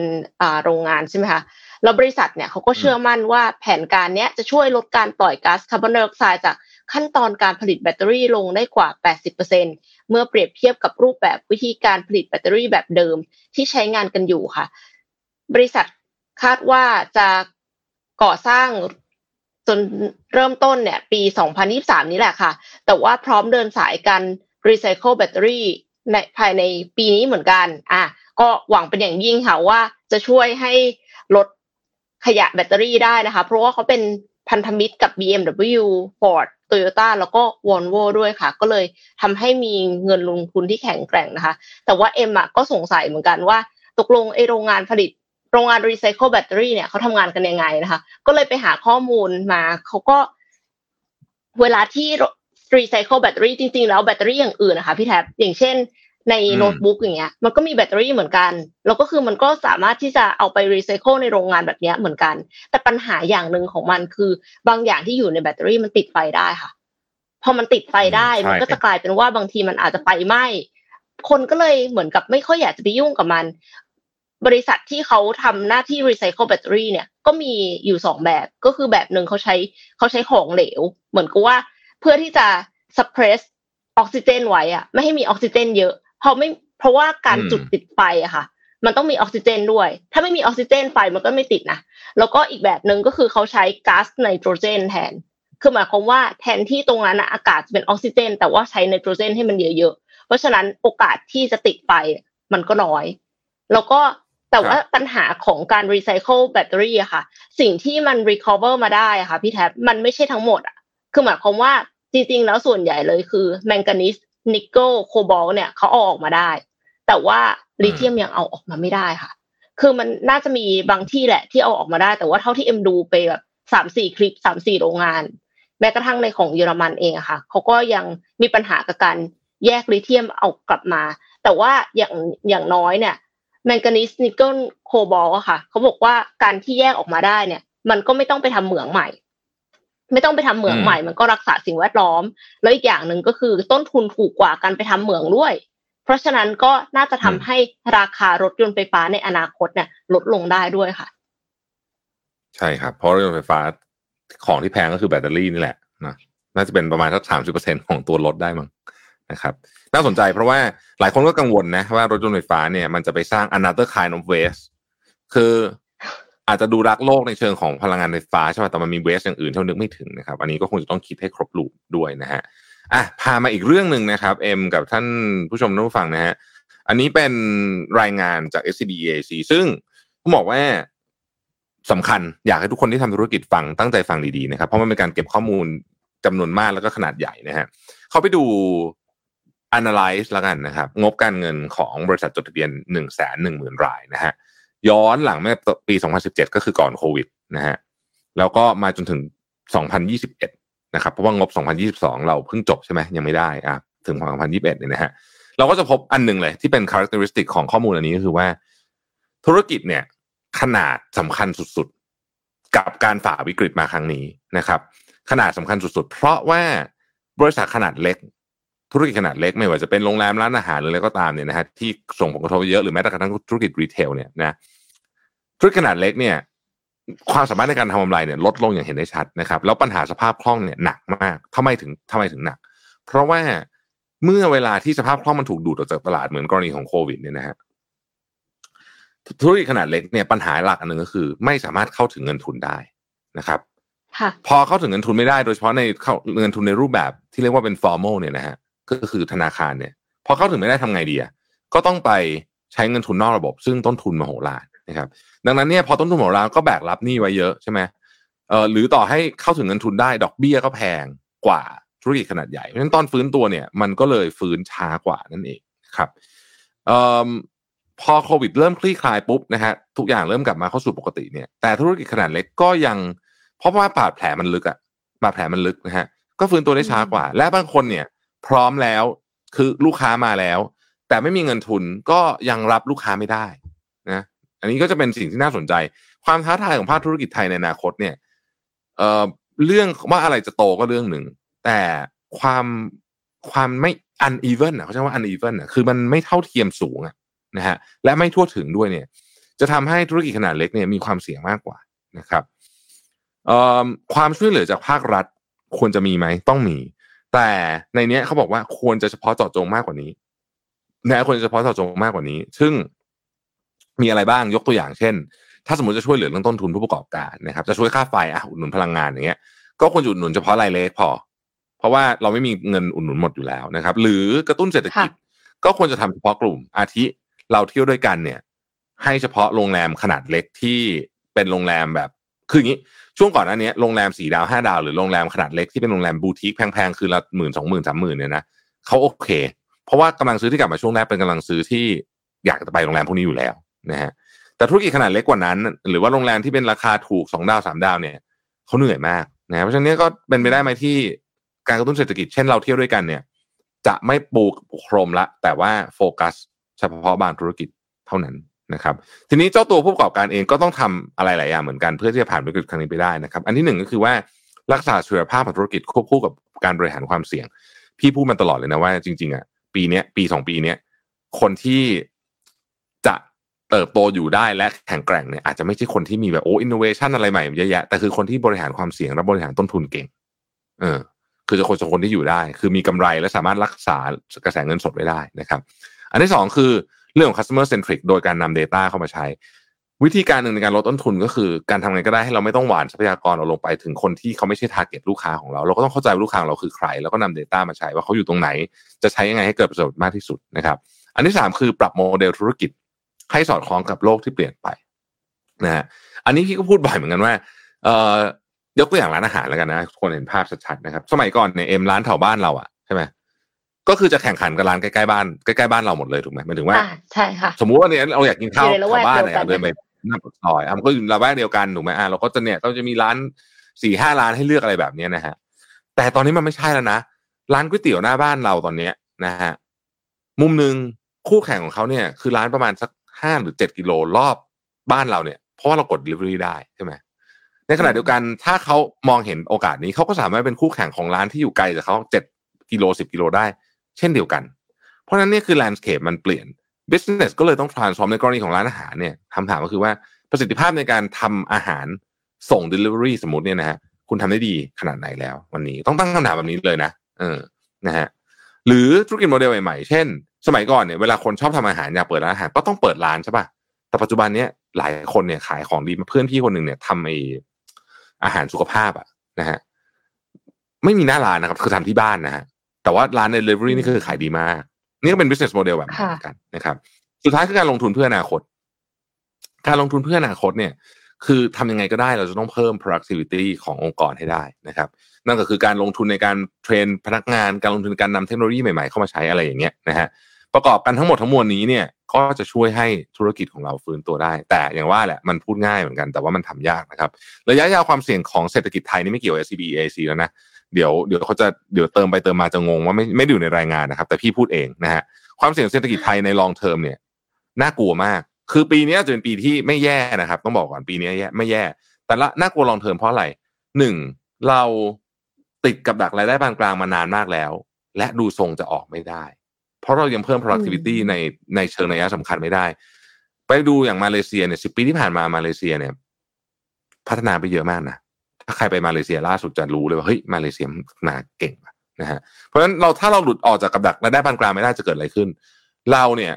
อ่าโรงงานใช่ไหมคะแล้วบริษัทเนี่ยเขาก็เชื่อมั่นว่าแผนการเนี้ยจะช่วยลดการปล่อยก๊าซคาร์บอนไดออกไซด์จากขั้นตอนการผลิตแบตเตอรี่ลงได้กว่า แปดสิบเปอร์เซ็นต์ เมื่อเปรียบเทียบกับรูปแบบวิธีการผลิตแบตเตอรี่แบบเดิมที่ใช้งานกันอยู่ค่ะบริษัทคาดว่าจะก่อสร้างจนเริ่มต้นเนี่ยปี สองพันยี่สิบสาม นี้แหละค่ะแต่ว่าพร้อมเดินสายการรีไซเคิลแบตเตอรี่ในภายในปีนี้เหมือนกันอ่ะก็หวังเป็นอย่างยิ่งค่ะว่าจะช่วยให้ลดขยะแบตเตอรี่ได้นะคะเพราะว่าเขาเป็นพันธมิตรกับ บี เอ็ม ดับเบิลยู Ford Toyota แล้วก็ Volvo ด้วยค่ะก็เลยทำให้มีเงินลงทุนที่แข็งแกร่งนะคะแต่ว่าเอ็มอ่ะก็สงสัยเหมือนกันว่าตกลงไอ้โรงงานผลิตโรงงานรีไซเคิลแบตเตอรี่เนี่ยเขาทำงานกันยังไงนะคะก็เลยไปหาข้อมูลมาเขาก็เวลาที่รีไซเคิลแบตเตอรี่จริงๆแล้วแบตเตอรี่อย่างอื่นนะคะพี่แท็บอย่างเช่นในโน้ตบุ๊กอย่างเงี้ยมันก็มีแบตเตอรี่เหมือนกันแล้วก็คือมันก็สามารถที่จะเอาไปรีไซเคิลในโรงงานแบบเนี้ยเหมือนกันแต่ปัญหาอย่างนึงของมันคือบางอย่างที่อยู่ในแบตเตอรี่มันติดไฟได้ค่ะพอมันติดไฟได้มันก็จะกลายเป็นว่าบางทีมันอาจจะไฟไหม้คนก็เลยเหมือนกับไม่ค่อยอยากจะไปยุ่งกับมันบริษัทที่เขาทำหน้าที่รีไซเคิลแบตเตอรี่เนี่ยก็มีอยู่สองแบบก็คือแบบนึงเขาใช้เขาใช้ของเหลวเหมือนกับว่าเพื่อที่จะ suppress ออกซิเจนไว้อะไม่ให้มีออกซิเจนเยอะเพราะไม่เพราะว่าการจุดติดไฟอะค่ะมันต้องมีออกซิเจนด้วยถ้าไม่มีออกซิเจนไฟมันก็ไม่ติดนะแล้วก็อีกแบบนึงก็คือเขาใช้ก๊าซไนโตรเจนแทนคือหมายความว่าแทนที่ตรงนั้นนะอากาศจะเป็นออกซิเจนแต่ว่าใช้ไนโตรเจนให้มันเยอะๆเพราะฉะนั้นโอกาสที่จะติดไฟมันก็น้อยแล้วก็แต่ว่าปัญหาของการรีไซเคิลแบตเตอรี่อะค่ะสิ่งที่มันรีคอเวอร์มาได้อะค่ะพี่แท็บมันไม่ใช่ทั้งหมดอะคือหมายความว่าจริงๆแล้วส่วนใหญ่เลยคือแมงกานีสนิกเกิลโคบอลต์เนี่ยเขาเอาออกมาได้แต่ว่าลิเธียมยังเอาออกมาไม่ได้ค่ะคือมันน่าจะมีบางที่แหละที่เอาออกมาได้แต่ว่าเท่าที่เอ็มดูไปแบบ สามถึงสี่ คลิป สามถึงสี่ โรงงานแม้กระทั่งในของเยอรมันเองอะค่ะเขาก็ยังมีปัญหากับการแยกลิเธียมเอากลับมาแต่ว่าอย่างอย่างน้อยเนี่ยแมงกานีสนิกเกิลโคบอลต์อะค่ะเขาบอกว่าการที่แยกออกมาได้เนี่ยมันก็ไม่ต้องไปทำเหมืองใหม่ไม่ต้องไปทำเหมืองใหม่มันก็รักษาสิ่งแวดล้อมแล้วอีกอย่างนึงก็คือต้นทุนถูกกว่าการไปทำเหมืองด้วยเพ ราะฉะนั้นก็น่าจะทำให้ราคารถยนต์ไฟฟ้าในอนาคตเนี่ยลดลงได้ด้วยค่ะใช่ครับเพราะรถยนต์ไฟฟ้าของที่แพงก็คือแบตเตอรี่นี่แหละนะน่าจะเป็นประมาณสัก สามสิบเปอร์เซ็นต์ ของตัวรถได้มั้งนะครับน่าสนใจเพราะว่าหลายคนก็กังวลนะว่ารถยนต์ไฟฟ้าเนี่ยมันจะไปสร้าง another kind of waste คืออาจจะดูรักโลกในเชิงของพลังงานไฟฟ้าใช่ไหมแต่มันมี waste อย่างอื่นที่เรานึกไม่ถึงนะครับอันนี้ก็คงจะต้องคิดให้ครบลูปด้วยนะฮะอ่ะพามาอีกเรื่องนึงนะครับเอ็มกับท่านผู้ชมท่านผู้ฟังนะฮะอันนี้เป็นรายงานจาก เอส ซี ดี อี เอ ซี ซึ่งผมบอกว่าสำคัญอยากให้ทุกคนที่ทำธุรกิจฟังตั้งใจฟังดีๆนะครับเพราะมันเป็นการเก็บข้อมูลจำนวนมากแล้วก็ขนาดใหญ่นะฮะเขาไปดู analyze แล้วกันนะครับงบการเงินของบริษัทจดทะเบียน หนึ่งแสนหนึ่งหมื่น รายนะฮะย้อนหลังมาปีสองพันสิบเจ็ดก็คือก่อนโควิดนะฮะแล้วก็มาจนถึงสองพันยี่สิบเอ็ดนะครับเพราะว่างบสองพันยี่สิบสองเราเพิ่งจบใช่ไหมยังไม่ได้อ่ะถึงสองพันยี่สิบเอ็ดเนี่ยนะฮะเราก็จะพบอันนึงเลยที่เป็น characteristic ของข้อมูลอันนี้ก็คือว่าธุรกิจเนี่ยขนาดสำคัญสุดๆกับการฝ่าวิกฤตมาครั้งนี้นะครับขนาดสำคัญสุดๆเพราะว่าบริษัทขนาดเล็กธุรกิจขนาดเล็กไม่ว่าจะเป็นโรงแรมร้านอาหารหรืออะไรก็ตามเนี่ยนะฮะที่ส่งผลกระทบเยอะหรือแม้แต่กระทั่งธุรกิจรีเทลเนี่ยนะธุรกิจขนาดเล็กเนี่ยความสามารถในการทำกำไรเนี่ยลดลงอย่างเห็นได้ชัดนะครับแล้วปัญหาสภาพคล่องเนี่ยหนักมากทำไมถึงทำไมถึงหนักเพราะว่าเมื่อเวลาที่สภาพคล่องมันถูกดูดออกจากตลาดเหมือนกรณีของโควิดเนี่ยนะฮะธุรกิจขนาดเล็กเนี่ยปัญหาหลักอันหนึ่งก็คือไม่สามารถเข้าถึงเงินทุนได้นะครับพอเข้าถึงเงินทุนไม่ได้โดยเฉพาะในเงินทุนในรูปแบบที่เรียกว่าเป็น formal เนี่ยนะฮะก็คือธนาคารเนี่ยพอเข้าถึงไม่ได้ทำไงดีอ่ะก็ต้องไปใช้เงินทุนนอกระบบซึ่งต้นทุนมโหฬารนะครับดังนั้นเนี่ยพอต้นทุนมโหฬารก็แบกรับหนี้ไว้เยอะใช่ไหมเอ่อหรือต่อให้เข้าถึงเงินทุนได้ดอกเบี้ยก็แพงกว่าธุรกิจขนาดใหญ่เพราะฉะนั้นตอนฟื้นตัวเนี่ยมันก็เลยฟื้นช้ากว่านั่นเองครับเอ่อพอโควิดเริ่มคลี่คลายปุ๊บนะฮะทุกอย่างเริ่มกลับมาเข้าสู่ปกติเนี่ยแต่ธุรกิจขนาดเล็กก็ยังเพราะว่าบาดแผลมันลึกอะบาดแผลมันลึกนะฮะก็ฟื้นตัวได้ช้ากว่าและบางคนเนี่ยพร้อมแล้วคือลูกค้ามาแล้วแต่ไม่มีเงินทุนก็ยังรับลูกค้าไม่ได้นะอันนี้ก็จะเป็นสิ่งที่น่าสนใจความท้าทายของภาคธุรกิจไทยในอนาคตเนี่ยเอ่อเรื่องว่าอะไรจะโตก็เรื่องหนึ่งแต่ความความไม่ uneven อ่ะเขาใช้ว่า uneven อ่ะคือมันไม่เท่าเทียมสูงอ่ะนะฮะและไม่ทั่วถึงด้วยเนี่ยจะทำให้ธุรกิจขนาดเล็กเนี่ยมีความเสี่ยงมากกว่านะครับความช่วยเหลือจากภาครัฐควรจะมีไหมต้องมีแต่ในเนี้ยเขาบอกว่าควรจะเฉพาะเจาะจงมากกว่านี้นะควรจะเฉพาะเจาะจงมากกว่านี้ซึ่งมีอะไรบ้างยกตัวอย่างเช่นถ้าสมมติจะช่วยเหลือเรื่องต้นทุนผู้ประกอบการนะครับจะช่วยค่าไฟอ่ะอุดหนุนพลังงานอย่างเงี้ยก็ควรอุดหนุนเฉพาะรายเล็กพอเพราะว่าเราไม่มีเงินอุดหนุนหมดอยู่แล้วนะครับหรือกระตุ้นเศรษฐกิจก็ควรจะทำเฉพาะกลุ่มอาทิเราเที่ยวด้วยกันเนี่ยให้เฉพาะโรงแรมขนาดเล็กที่เป็นโรงแรมแบบคืออย่างนี้ช่วงก่อนอันนี้โรงแรมสี่ดาวห้าดาวหรือโรงแรมขนาดเล็กที่เป็นโรงแรมบูติกแพงๆคือละ หนึ่งหมื่น สองหมื่น สามหมื่น เนี่ยนะเขาโอเคเพราะว่ากำลังซื้อที่กลับมาช่วงแรกเป็นกำลังซื้อที่อยากจะไปโรงแรมพวกนี้อยู่แล้วนะฮะแต่ธุรกิจขนาดเล็กกว่านั้นหรือว่าโรงแรมที่เป็นราคาถูกสองดาวสามดาวเนี่ยเขาเหนื่อยมากนะเพราะฉะนั้นก็เป็นไปได้ไหมที่การกระตุ้นเศรษฐกิจเช่นเราเที่ยวด้วยกันเนี่ยจะไม่ปูโครมละแต่ว่าโฟกัสเฉพาะบางธุรกิจเท่านั้นนะครับทีนี้เจ้าตัวผู้ประกอบการเองก็ต้องทำอะไรหลายอย่างเหมือนกันเพื่อที่จะผ่านวิกฤตครั้งนี้ไปได้นะครับอันที่หนึ่งก็คือว่ารักษาเสถียรภาพของธุรกิจควบคู่กับการบริหารความเสี่ยงพี่พูดมาตลอดเลยนะว่าจริงๆอ่ะปีนี้ปีสองปีนี้คนที่จะเติบโตอยู่ได้และแข็งแกร่งเนี่ยอาจจะไม่ใช่คนที่มีแบบโอ้อินโนเวชันอะไรใหม่เยอะแยะแต่คือคนที่บริหารความเสี่ยงและบริหารต้นทุนเก่งเออคือจะคนจะคนที่อยู่ได้คือมีกำไรและสามารถรักษากระแสเงินสดไว้ได้นะครับอันที่สองคือเรื่องของ customer centric โดยการนำ data เข้ามาใช้วิธีการหนึ่งในการลดต้นทุนก็คือการทำไงก็ได้ให้เราไม่ต้องหว่านทรัพยากรเราลงไปถึงคนที่เขาไม่ใช่ target ลูกค้าของเราเราก็ต้องเข้าใจลูกค้าเราคือใครแล้วก็นำ data มาใช้ว่าเขาอยู่ตรงไหนจะใช้ยังไงให้เกิดประโยชน์มากที่สุดนะครับอันที่สามคือปรับโมเดลธุรกิจให้สอดคล้องกับโลกที่เปลี่ยนไปนะฮะอันนี้พี่ก็พูดบ่อยเหมือนกันว่าเอ่อยกตัวอย่างร้านอาหารแล้วกันนะคนเห็นภาพชัดๆนะครับสมัยก่อนเนี่ยเอ็มร้านแถวบ้านเราอ่ะใช่ไหมก็คือจะแข่งขันกับร้านใกล้ๆบ้านใกล้ๆบ้านเราหมดเลยถูกไหมหมายถึงว่าใช่ค่ะสมมุติว่าเนี่ยเราอยากกินข้าวแถวบ้านเนี่ยเดินไปหน้าปากซอยอ่ะมันก็อยู่ระแวกเดียวกันถูกไหมอ่ะเราก็จะเนี่ยก็จะมีร้าน สี่ห้า ร้านให้เลือกอะไรแบบนี้นะฮะแต่ตอนนี้มันไม่ใช่แล้วนะร้านก๋วยเตี๋ยวหน้าบ้านเราตอนนี้นะฮะมุมนึงคู่แข่งของเขาเนี่ยคือร้านประมาณสักห้าหรือเจ็ดกิโลรอบบ้านเราเนี่ยเพราะว่าเรากด delivery ได้ใช่ไหมในขณะเดียวกันถ้าเขามองเห็นโอกาสนี้เขาก็สามารถเป็นคู่แข่งของร้านที่อยู่ไกลจากเขาเจ็ดกิโลสิบกิโลได้เช่นเดียวกัน ราะฉะนั้นนี่คือ landscape มันเปลี่ยน business ก็เลยต้อง transform ในกรณีของร้านอาหารเนี่ยคำถามก็คือว่าประสิทธิภาพในการทำอาหารส่ง delivery สมมุติเนี่ยนะฮะคุณทำได้ดีขนาดไหนแล้ววันนี้ต้องตั้งคำถามแบบนี้เลยนะเออนะฮะหรือธุรกิจโมเดลใหม่ๆเช่นสมัยก่อนเนี่ยเวลาคนชอบทำอาหารอยากเปิดร้านอาหารก็ต้องเปิดร้านใช่ป่ะแต่ปัจจุบันเนี่ยหลายคนเนี่ยขายของดีมาเพื่อนพี่คนหนึ่งเนี่ยทำไออาหารสุขภาพอะนะฮะไม่มีหน้าร้านนะครับคือทำที่บ้านนะฮะแต่ว่าร้าน delivery นี่คือขายดีมากนี่ก็เป็น business model แบบเหมือนกันนะครับสุดท้ายคือการลงทุนเพื่ออนาคตการลงทุนเพื่ออนาคตเนี่ยคือทำยังไงก็ได้เราจะต้องเพิ่ม productivity ขององค์กรให้ได้นะครับนั่นก็คือการลงทุนในการเทรนพนักงานการลงทุนการนำเทคโนโลยีใหม่ๆเข้ามาใช้อะไรอย่างเงี้ยนะฮะประกอบกันทั้งหมดทั้งมวลนี้เนี่ยก็จะช่วยให้ธุรกิจของเราฟื้นตัวได้แต่อย่างว่าแหละมันพูดง่ายเหมือนกันแต่ว่ามันทำยากนะครับระยะยาวความเสี่ยงของเศรษฐกิจไทยนี่ไม่เกี่ยว เอส ซี ดี อี เอ ซี แล้วนะเดี๋ยวเดี๋ยวเขาจะเดี๋ยวเติมไปเติมมาจะงงว่าไม่ไม่อยู่ในรายงานนะครับแต่พี่พูดเองนะฮะความเสี่ยงเศรษฐกิจไทยใน long term เนี่ยน่ากลัวมากคือปีนี้จะเป็นปีที่ไม่แย่นะครับต้องบอกก่อนปีนี้แย่ไม่แย่แต่ละน่ากลัว long term เพราะอะไรหนึ่งเราติดกับดักรายได้ปานกลางมานานมากแล้วและดูทรงจะออกไม่ได้เพราะเรายังเพิ่ม productivity ในในเชิงนัยสำคัญไม่ได้ไปดูอย่างมาเลเซียเนี่ยสิบปีที่ผ่านมามาเลเซียเนี่ยพัฒนาไปเยอะมากนะถ้าใครไปมาเลเซียล่าสุดจะรู้เลยว่าเฮ้ยมาเลเซียน่าเก่งนะฮะเพราะฉะนั้นเราถ้าเราหลุดออกจากกับดักรายได้ปานกลางไม่ได้จะเกิดอะไรขึ้นเราเนี่ย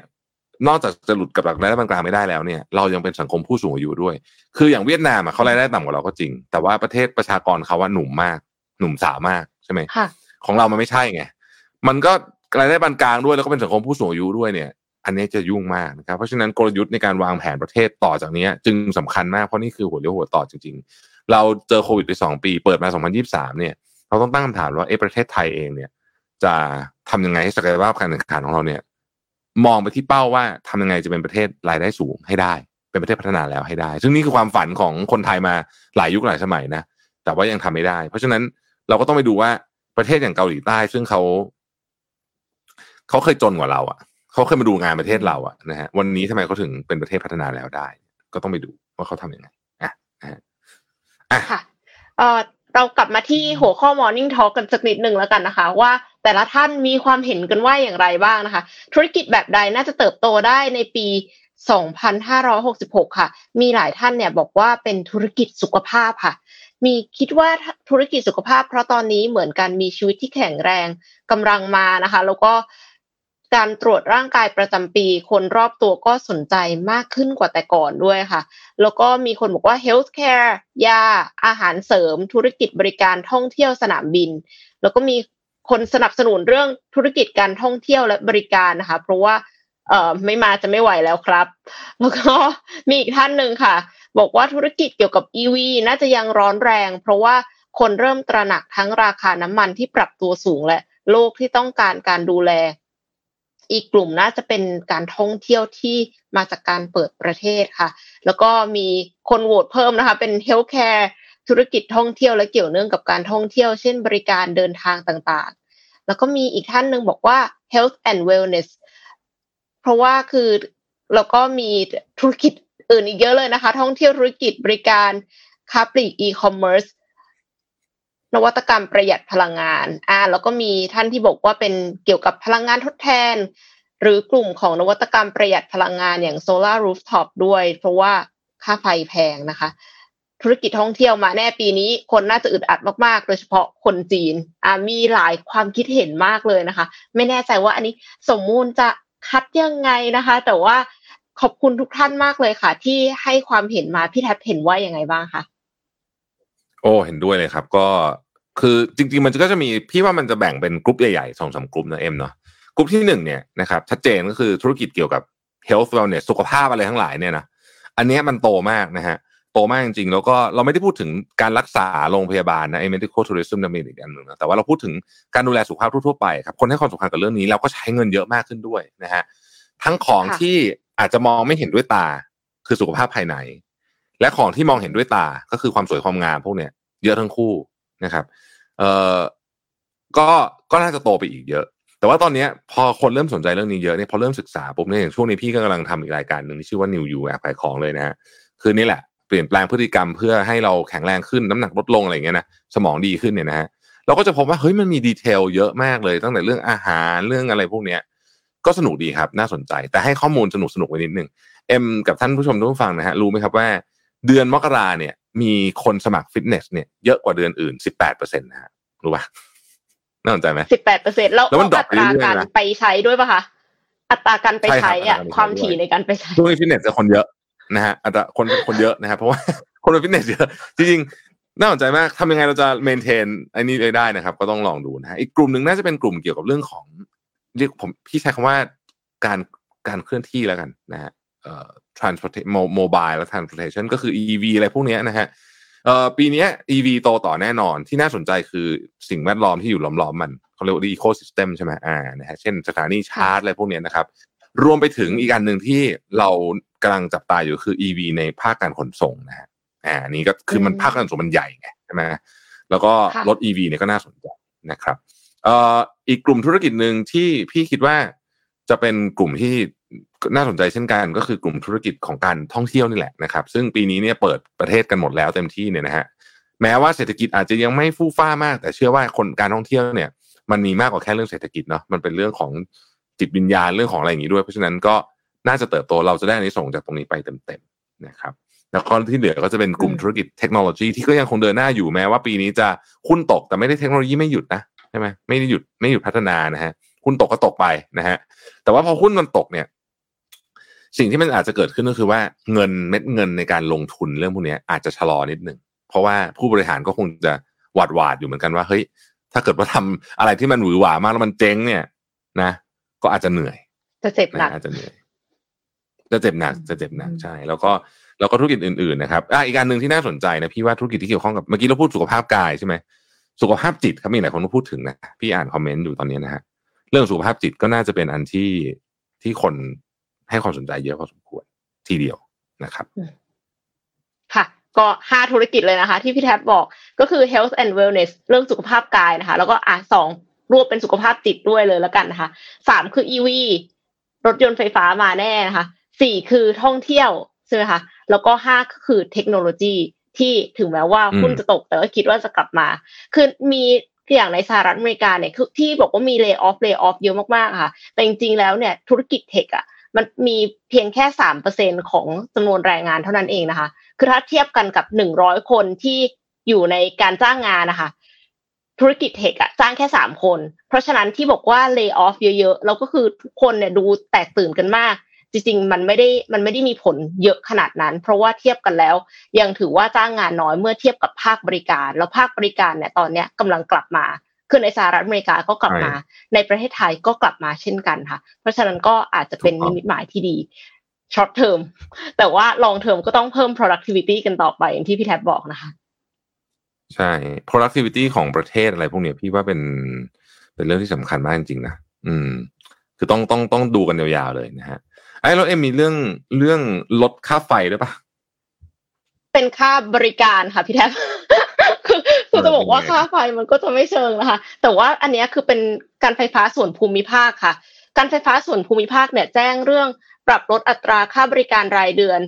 นอกจากจะหลุดกับดักรายได้ปานกลางไม่ได้แล้วเนี่ยเรายังเป็นสังคมผู้สูงอายุด้วยคืออย่างเวียดนามอ่ะเขารายได้ต่ำกว่าเราก็จริงแต่ว่าประเทศประชากรเขาว่าหนุ่มมากหนุ่มสาวมากใช่ไหมของเรามันไม่ใช่ไงมันก็รายได้ปานกลางด้วยแล้วก็เป็นสังคมผู้สูงอายุด้วยเนี่ยอันนี้จะยุ่งมากนะครับเพราะฉะนั้นกลยุทธ์ในการวางแผนประเทศต่อจากนี้จึงสำคัญมากเพราะนี่คือหัวเรี่ยวหัวต่อจริงๆเราเจอโควิดไปสองปีเปิดมาสองพันยี่สิบสามเนี่ยเราต้องตั้งคำถามว่าเอประเทศไทยเองเนี่ยจะทำยังไงให้ศักยภาพการแข่งขันของเราเนี่ยมองไปที่เป้าว่าทำยังไงจะเป็นประเทศรายได้สูงให้ได้เป็นประเทศพัฒนาแล้วให้ได้ซึ่งนี่คือความฝันของคนไทยมาหลายยุคหลายสมัยนะแต่ว่ายังทำไม่ได้เพราะฉะนั้นเราก็ต้องไปดูว่าประเทศอย่างเกาหลีใต้ซึ่งเขาเขาเคยจนกว่าเราอ่ะเขาเคยมาดูงานประเทศเราอ่ะนะฮะวันนี้ทำไมเขาถึงเป็นประเทศพัฒนาแล้วได้ก็ต้องไปดูว่าเขาทำยังไงอ่ะอ่ะค่ะเอ่อเรากลับมาที่หัวข้อ Morning Talk กันสักนิดนึงแล้วกันนะคะว่าแต่ละท่านมีความเห็นกันว่าอย่างไรบ้างนะคะธุรกิจแบบใดน่าจะเติบโตได้ในปีสองพันห้าร้อยหกสิบหกค่ะมีหลายท่านเนี่ยบอกว่าเป็นธุรกิจสุขภาพค่ะมีคิดว่าธุรกิจสุขภาพเพราะตอนนี้เหมือนกันมีชีวิตที่แข็งแรงกำลังมานะคะแล้วก็การตรวจร่างกายประจำปีคนรอบตัวก็สนใจมากขึ้นกว่าแต่ก่อนด้วยค่ะแล้วก็มีคนบอกว่า healthcare ยาอาหารเสริมธุรกิจบริการท่องเที่ยวสนามบินแล้วก็มีคนสนับสนุนเรื่องธุรกิจการท่องเที่ยวและบริการนะคะเพราะว่าเอ่อไม่มาจะไม่ไหวแล้วครับแล้วก็มีอีกท่านนึงค่ะบอกว่าธุรกิจเกี่ยวกับ อี วี น่าจะยังร้อนแรงเพราะว่าคนเริ่มตระหนักทั้งราคาน้ำมันที่ปรับตัวสูงและโลกที่ต้องการการดูแลอีกกลุ่มน่าจะเป็นการท่องเที่ยวที่มาจากการเปิดประเทศค่ะแล้วก็มีคนโหวตเพิ่มนะคะเป็น healthcare ธุรกิจท่องเที่ยวและเกี่ยวเนื่องกับการท่องเที่ยวเช่นบริการเดินทางต่างๆแล้วก็มีอีกท่านนึงบอกว่า health and wellness เพราะว่าคือแล้วก็มีธุรกิจอื่นอีกเยอะเลยนะคะท่องเที่ยวธุรกิจบริการค้าปลีก e-commerce นวัตกรรมประหยัดพลังงานอ่าแล้วก็มีท่านที่บอกว่าเป็นเกี่ยวกับพลังงานทดแทนหรือกลุ่มของนวัตกรรมประหยัดพลังงานอย่าง solar rooftop ด้วยเพราะว่าค่าไฟแพงนะคะธุรกิจท่องเที่ยวมาแน่ปีนี้คนน่าจะอึดอัดมากๆโดยเฉพาะคนจีนอ่ามีหลายความคิดเห็นมากเลยนะคะไม่แน่ใจว่าอันนี้สมมูลจะคัดยังไงนะคะแต่ว่าขอบคุณทุกท่านมากเลยค่ะที่ให้ความเห็นมาพี่แท็บเห็นว่ายังไงบ้างคะโอ้เห็นด้วยเลยครับก็คือจริงๆมันก็จะมีพี่ว่ามันจะแบ่งเป็นกลุ่มใหญ่ๆ สองถึงสาม กลุ่มนะเอ็มเนาะกลุ่มที่หนึ่งเนี่ยนะครับชัดเจนก็คือธุรกิจเกี่ยวกับ health wellness สุขภาพอะไรทั้งหลายเนี่ยนะอันนี้มันโตมากนะฮะโตมากจริงๆแล้วก็เราไม่ได้พูดถึงการรักษาโรงพยาบาลนะไอ้ medical tourism มันเป็นอีกอันนึงนะแต่ว่าเราพูดถึงการดูแลสุขภาพทั่วๆไปครับคนให้ความสำคัญกับเรื่องนี้แล้วก็ใช้เงินเยอะมากขึ้นด้วยนะฮะทั้งของที่อาจจะมองไม่เห็นด้วยตาคือสุขภาพภายในและของที่มองเห็นด้วยตาก็คือความสวยความงามพวกเนี้ยเยอะทั้งคู่นะครับเอ่อก็ก็น่าจะโตไปอีกเยอะแต่ว่าตอนนี้พอคนเริ่มสนใจเรื่องนี้เยอะเนี่ยพอเริ่มศึกษาปุ๊บเนี่ยช่วงนี้พี่ก็กำลังทำอีกรายการหนึ่งที่ชื่อว่า New You ขายของเลยนะฮะคือนี่แหละเปลี่ยนแปลงพฤติกรรมเพื่อให้เราแข็งแรงขึ้นน้ำหนักลดลงอะไรอย่างเงี้ยนะสมองดีขึ้นเนี่ยนะฮะเราก็จะพบว่าเฮ้ยมันมีดีเทลเยอะมากเลยตั้งแต่เรื่องอาหารเรื่องอะไรพวกเนี้ย ก็สนุกดีครับน่าสนใจแต่ให้ข้อมูลสนุกสนุกไว้นิดนึงเอ็มกับท่านผู้ชมทุกฟังนะฮะรู้ไหมครับว่าเดือนมกราเนี่ยมีคนสมัครฟิตเนสเนี่ยเยอะกว่าเดือนอื่น สิบแปดเปอร์เซ็นต์ นะฮะรู้ป่ะน่าสนใจมั้ย สิบแปดเปอร์เซ็นต์ แล้วอัตราการไปใช้ด้วยป่ะคะอัตราการไปใช้อ่ะความถี่ในการไปใช้ช่วงฟิตเนสจะคนเยอะนะฮะอัตราคนคนเยอะนะฮะเพราะว่าคนไปฟิตเนสเยอะจริงๆน่าสนใจมากทำยังไงเราจะเมนเทนไอ้นี่เลยได้นะครับก็ต้องลองดูนะฮะอีกกลุ่มนึงน่าจะเป็นกลุ่มเกี่ยวกับเรื่องของเรียกผมพี่ใช้คำว่าการการเคลื่อนที่แล้วกันนะฮะเอ่อ transport mobile และ transportation ก็คือ อี วี อะไรพวกนี้นะฮะเอ่อปีนี้ อี วี โตต่อแน่นอนที่น่าสนใจคือสิ่งแวดล้อมที่อยู่ล้อมๆมันเขาเรียกว่า ecosystem ใช่ไหมอ่านะฮะเช่นสถานีชาร์จอะไรพวกนี้นะครับรวมไปถึงอีกอันหนึ่งที่เรากำลังจับตาอยู่คือ อี วี ในภาคการขนส่งนะฮะอ่านี้ก็คือมันภาคการขนส่งมันใหญ่ไงใช่ไหมแล้วก็รถ อี วี เนี่ยก็น่าสนใจนะครับเอ่ออีกกลุ่มธุรกิจนึงที่พี่คิดว่าจะเป็นกลุ่มที่น่าสนใจเช่นกันก็คือกลุ่มธุรกิจของการท่องเที่ยวนี่แหละนะครับซึ่งปีนี้เนี่ยเปิดประเทศกันหมดแล้วเต็มที่เนี่ยนะฮะแม้ว่าเศรษฐกิจอาจจะยังไม่ฟู่ฟ้ามากแต่เชื่อว่าคนการท่องเที่ยวเนี่ยมันมีมากกว่าแค่เรื่องเศรษฐกิจเนาะมันเป็นเรื่องของจิตวิญญาณเรื่องของอะไรอย่างนี้ด้วยเพราะฉะนั้นก็น่าจะเติบโตเราจะได้อานิสงส์จากตรงนี้ไปเต็มๆนะครับแล้วก็ที่เหลือก็จะเป็นกลุ่มธุรกิจเทคโนโลยีที่ก็ยังคงเดินหน้าอยู่แม้ว่าปีนี้จะหุ้นตกแต่ไม่ได้เทคโนโลยีไม่หยุดนะใช่ไหมไม่ได้หยุดไม่หยุดพัฒนานะฮะหุ้นตกก็ตกไปนะฮะแต่ว่าพอหุ้นมันตกเนี่ยสิ่งที่มันอาจจะเกิดขึ้นก็คือว่าเงินเม็ดเงินในการลงทุนเรื่องพวกนี้อาจจะชะลอนิดนึงเพราะว่าผู้บริหารก็คงจะหวาดหวาดอยู่เหมือนกันว่าเฮ้ยถ้าเกิดว่าทำอะไรที่มันหวือหวามากแล้วมันเจ๊งเนี่ยนะก็อาจจะเหนื่อยจะเจ็บหนักอาจจะเหนื่อยจะเจ็บหนักจะเจ็บหนักใช่แล้วก็แล้วก็ธุรกิจอื่นๆนะครับอ่ะอีกอันนึงที่น่าสนใจนะพี่ว่าธุรกิจที่เกี่ยวข้องกับเมื่อกี้เราพูดสุขภาพกายใช่ไหมสุขภาพจิตครับมีหลายคนพูดถึงนะพี่อ่านคอมเมนต์อยู่ตอนนี้นะฮะเรื่องสุขภาพจิตก็น่าจะเป็นอันที่ที่คนให้ความสนใจเยอะพอสมควรทีเดียวนะครับค่ะก็ห้าธุรกิจเลยนะคะที่พี่แท็บบอกก็คือ health and wellness เรื่องสุขภาพกายนะคะแล้วก็อ่ะสองรวบเป็นสุขภาพจิตด้วยเลยแล้วกันนะคะสามคือ อี วี รถยนต์ไฟฟ้ามาแน่นะคะสี่คือท่องเที่ยวใช่มั้ยคะแล้วก็ห้าก็คือเทคโนโลยีที่ถึงแม้ว่าหุ้นจะตกแต่ก็คิดว่าจะกลับมาคือมีอย่างในสหรัฐอเมริกาเนี่ยที่บอกว่ามีเลย์ออฟเลย์ออฟเยอะมากๆค่ะแต่จริงๆแล้วเนี่ยธุรกิจเทคอะมันมีเพียงแค่ สามเปอร์เซ็นต์ ของจำนวนแรงงานเท่านั้นเองนะคะคือถ้าเทียบกันกับหนึ่งร้อยคนที่อยู่ในการจ้างงานนะคะธุรกิจเทคอะจ้างแค่สามคนเพราะฉะนั้นที่บอกว่าเลย์ออฟเยอะๆแล้วก็คือทุกคนเนี่ยดูแตกตื่นกันมากจริงๆมันไม่ได้มันไม่ได้มีผลเยอะขนาดนั้นเพราะว่าเทียบกันแล้วยังถือว่าจ้างงานน้อยเมื่อเทียบกับภาคบริการแล้วภาคบริการเนี่ยตอนเนี้ยกำลังกลับมาคือในสหรัฐอเมริกาก็กลับมาในประเทศไทยก็กลับมาเช่นกันค่ะเพราะฉะนั้นก็อาจจะเป็นนิมิตหมายที่ดีช็อตเทอมแต่ว่าลองเทอมก็ต้องเพิ่ม productivity กันต่อไปอย่างที่พี่แท็บบอกนะคะใช่ productivity ของประเทศอะไรพวกเนี้ยพี่ว่าเป็นเป็นเรื่องที่สำคัญมากจริงๆนะอืมคือต้องต้องต้องดูกันยาวๆเลยนะฮะไอ้แล้วเอ็มมีเรื่องเรื่องลดค่าไฟด้วยป่ะเป็นค่าบริการค่ะพี่แท็บคือคือจะบอกว่าค่าไฟมันก็จะไม่เชิงนะคะแต่ว่าอันนี้คือเป็นการไฟฟ้าส่วนภูมิภาคค่ะการไฟฟ้าส่วนภูมิภาคเนี่ยแจ้งเรื่องปรับลดอัตราค่าบริการรายเดือน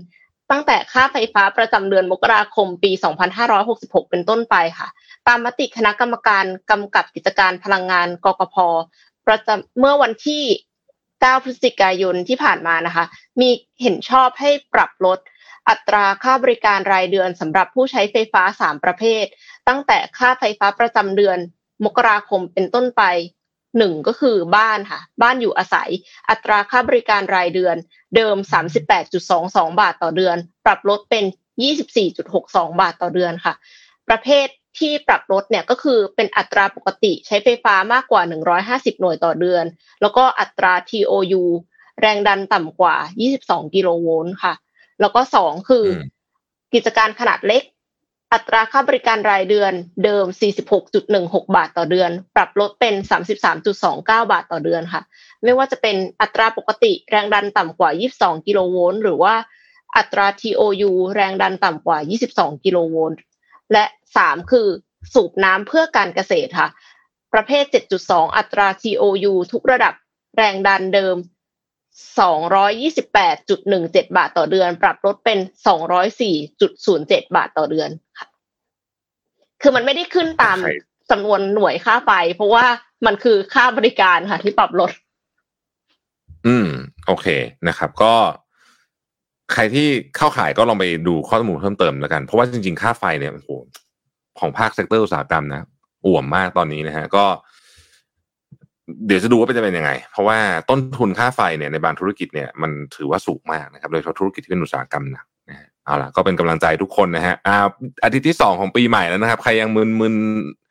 ตั้งแต่ค่าไฟฟ้าประจำเดือนมกราคมปีสองพันห้าร้อยหกสิบหกเป็นต้นไปค่ะตามมติคณะกรรมการกำกับกิจการพลังงานกกพ.ประจำเมื่อวันที่เก้าพฤศจิกายนที่ผ่านมานะคะมีเห็นชอบให้ปรับลดอัตราค่าบริการรายเดือนสำหรับผู้ใช้ไฟฟ้าสามประเภทตั้งแต่ค่าไฟฟ้าประจำเดือนมกราคมเป็นต้นไปหนึ่งก็คือบ้านค่ะบ้านอยู่อาศัยอัตราค่าบริการรายเดือนเดิม สามสิบแปดจุดสองสอง บาทต่อเดือนปรับลดเป็น ยี่สิบสี่จุดหกสอง บาทต่อเดือนค่ะประเภทที่ปรับลดเนี่ยก็คือเป็นอัตราปกติใช้ไฟฟ้ามากกว่าหนึ่งร้อยห้าสิบหน่วยต่อเดือนแล้วก็อัตรา ที โอ ยู แรงดันต่ำกว่ายี่สิบสองกิโลโวลต์ค่ะแล้วก็สองคือกิจการขนาดเล็กอัตราค่าบริการรายเดือนเดิม สี่สิบหกจุดหนึ่งหก บาทต่อเดือนปรับลดเป็น สามสิบสามจุดสองเก้า บาทต่อเดือนค่ะไม่ว่าจะเป็นอัตราปกติแรงดันต่ำกว่ายี่สิบสองกิโลโวลต์หรือว่าอัตรา ที โอ ยู แรงดันต่ำกว่ายี่สิบสองกิโลโวลต์และสามคือสูบน้ำเพื่อการเกษตรค่ะประเภท เจ็ดจุดสอง อัตรา ที โอ ยู ทุกระดับแรงดันเดิม สองร้อยยี่สิบแปดจุดหนึ่งเจ็ด บาทต่อเดือนปรับลดเป็น สองร้อยสี่จุดศูนย์เจ็ด บาทต่อเดือนค่ะคือมันไม่ได้ขึ้นตามจำนวนหน่วยค่าไฟเพราะว่ามันคือค่าบริการค่ะที่ปรับลด อืมโอเคนะครับก็ใครที่เข้าขายก็ลองไปดูข้อมูลเพิ่มเติมแล้วกันเพราะว่าจริงๆค่าไฟเนี่ยโอ้โหของภาคเซกเตอร์อุตสาหกรรมนะอ่วมมากตอนนี้นะฮะก็เดี๋ยวจะดูว่าเป็นจะเป็นยังไงเพราะว่าต้นทุนค่าไฟเนี่ยในบางธุรกิจเนี่ยมันถือว่าสูงมากนะครับโดยเฉพาะธุรกิจที่เป็นอุตสาหกรรมนะนะฮะเอาล่ะก็เป็นกำลังใจทุกคนนะฮะอ่าอาทิตย์ที่สองของปีใหม่แล้วนะครับใครยังมึน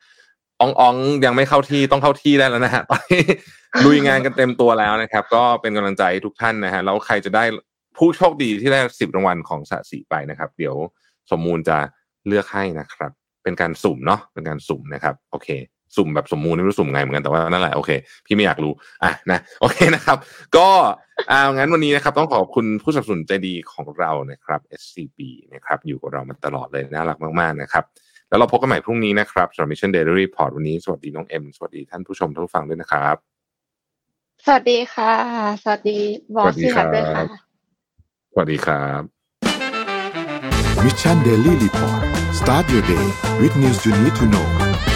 ๆอ่องๆยังไม่เข้าที่ต้องเข้าที่ได้แล้วนะฮะตอนนี้ลุยงานกันเต็มตัวแล้วนะครับก็เป็นกำลังใจทุกท่านนะฮะแล้วใครจะได้ผู้โชคดีที่ได้สิบรางวัลของสสีไปนะครับเดี๋ยวสมมูลจะเลือกให้นะครับเป็นการสุ่มเนาะเป็นการสุ่มนะครับโอเคสุ่มแบบสมมูลไม่รู้สุ่มไงเหมือนกันแต่ว่านั่นแหละโอเคพี่ไม่อยากรู้อ่ะนะโอเคนะครับก็เอางั้นวันนี้นะครับต้องขอบคุณผู้สนับสนุนใจดีของเรานะครับ เอส ซี บี นะครับอยู่กับเรามาตลอดเลยน่ารักมากๆนะครับแล้วเราพบกันใหม่พรุ่งนี้นะครับสำหรับ Mission Daily Report วันนี้สวัสดีน้องเอ็มสวัสดีท่านผู้ชมท่านผู้ฟังด้วยนะครับสวัสดีค่ะสวัสดีบอสที่หัดด้วยค่ะสวัสดีครับ Mission Daily Report Start your day with news you need to know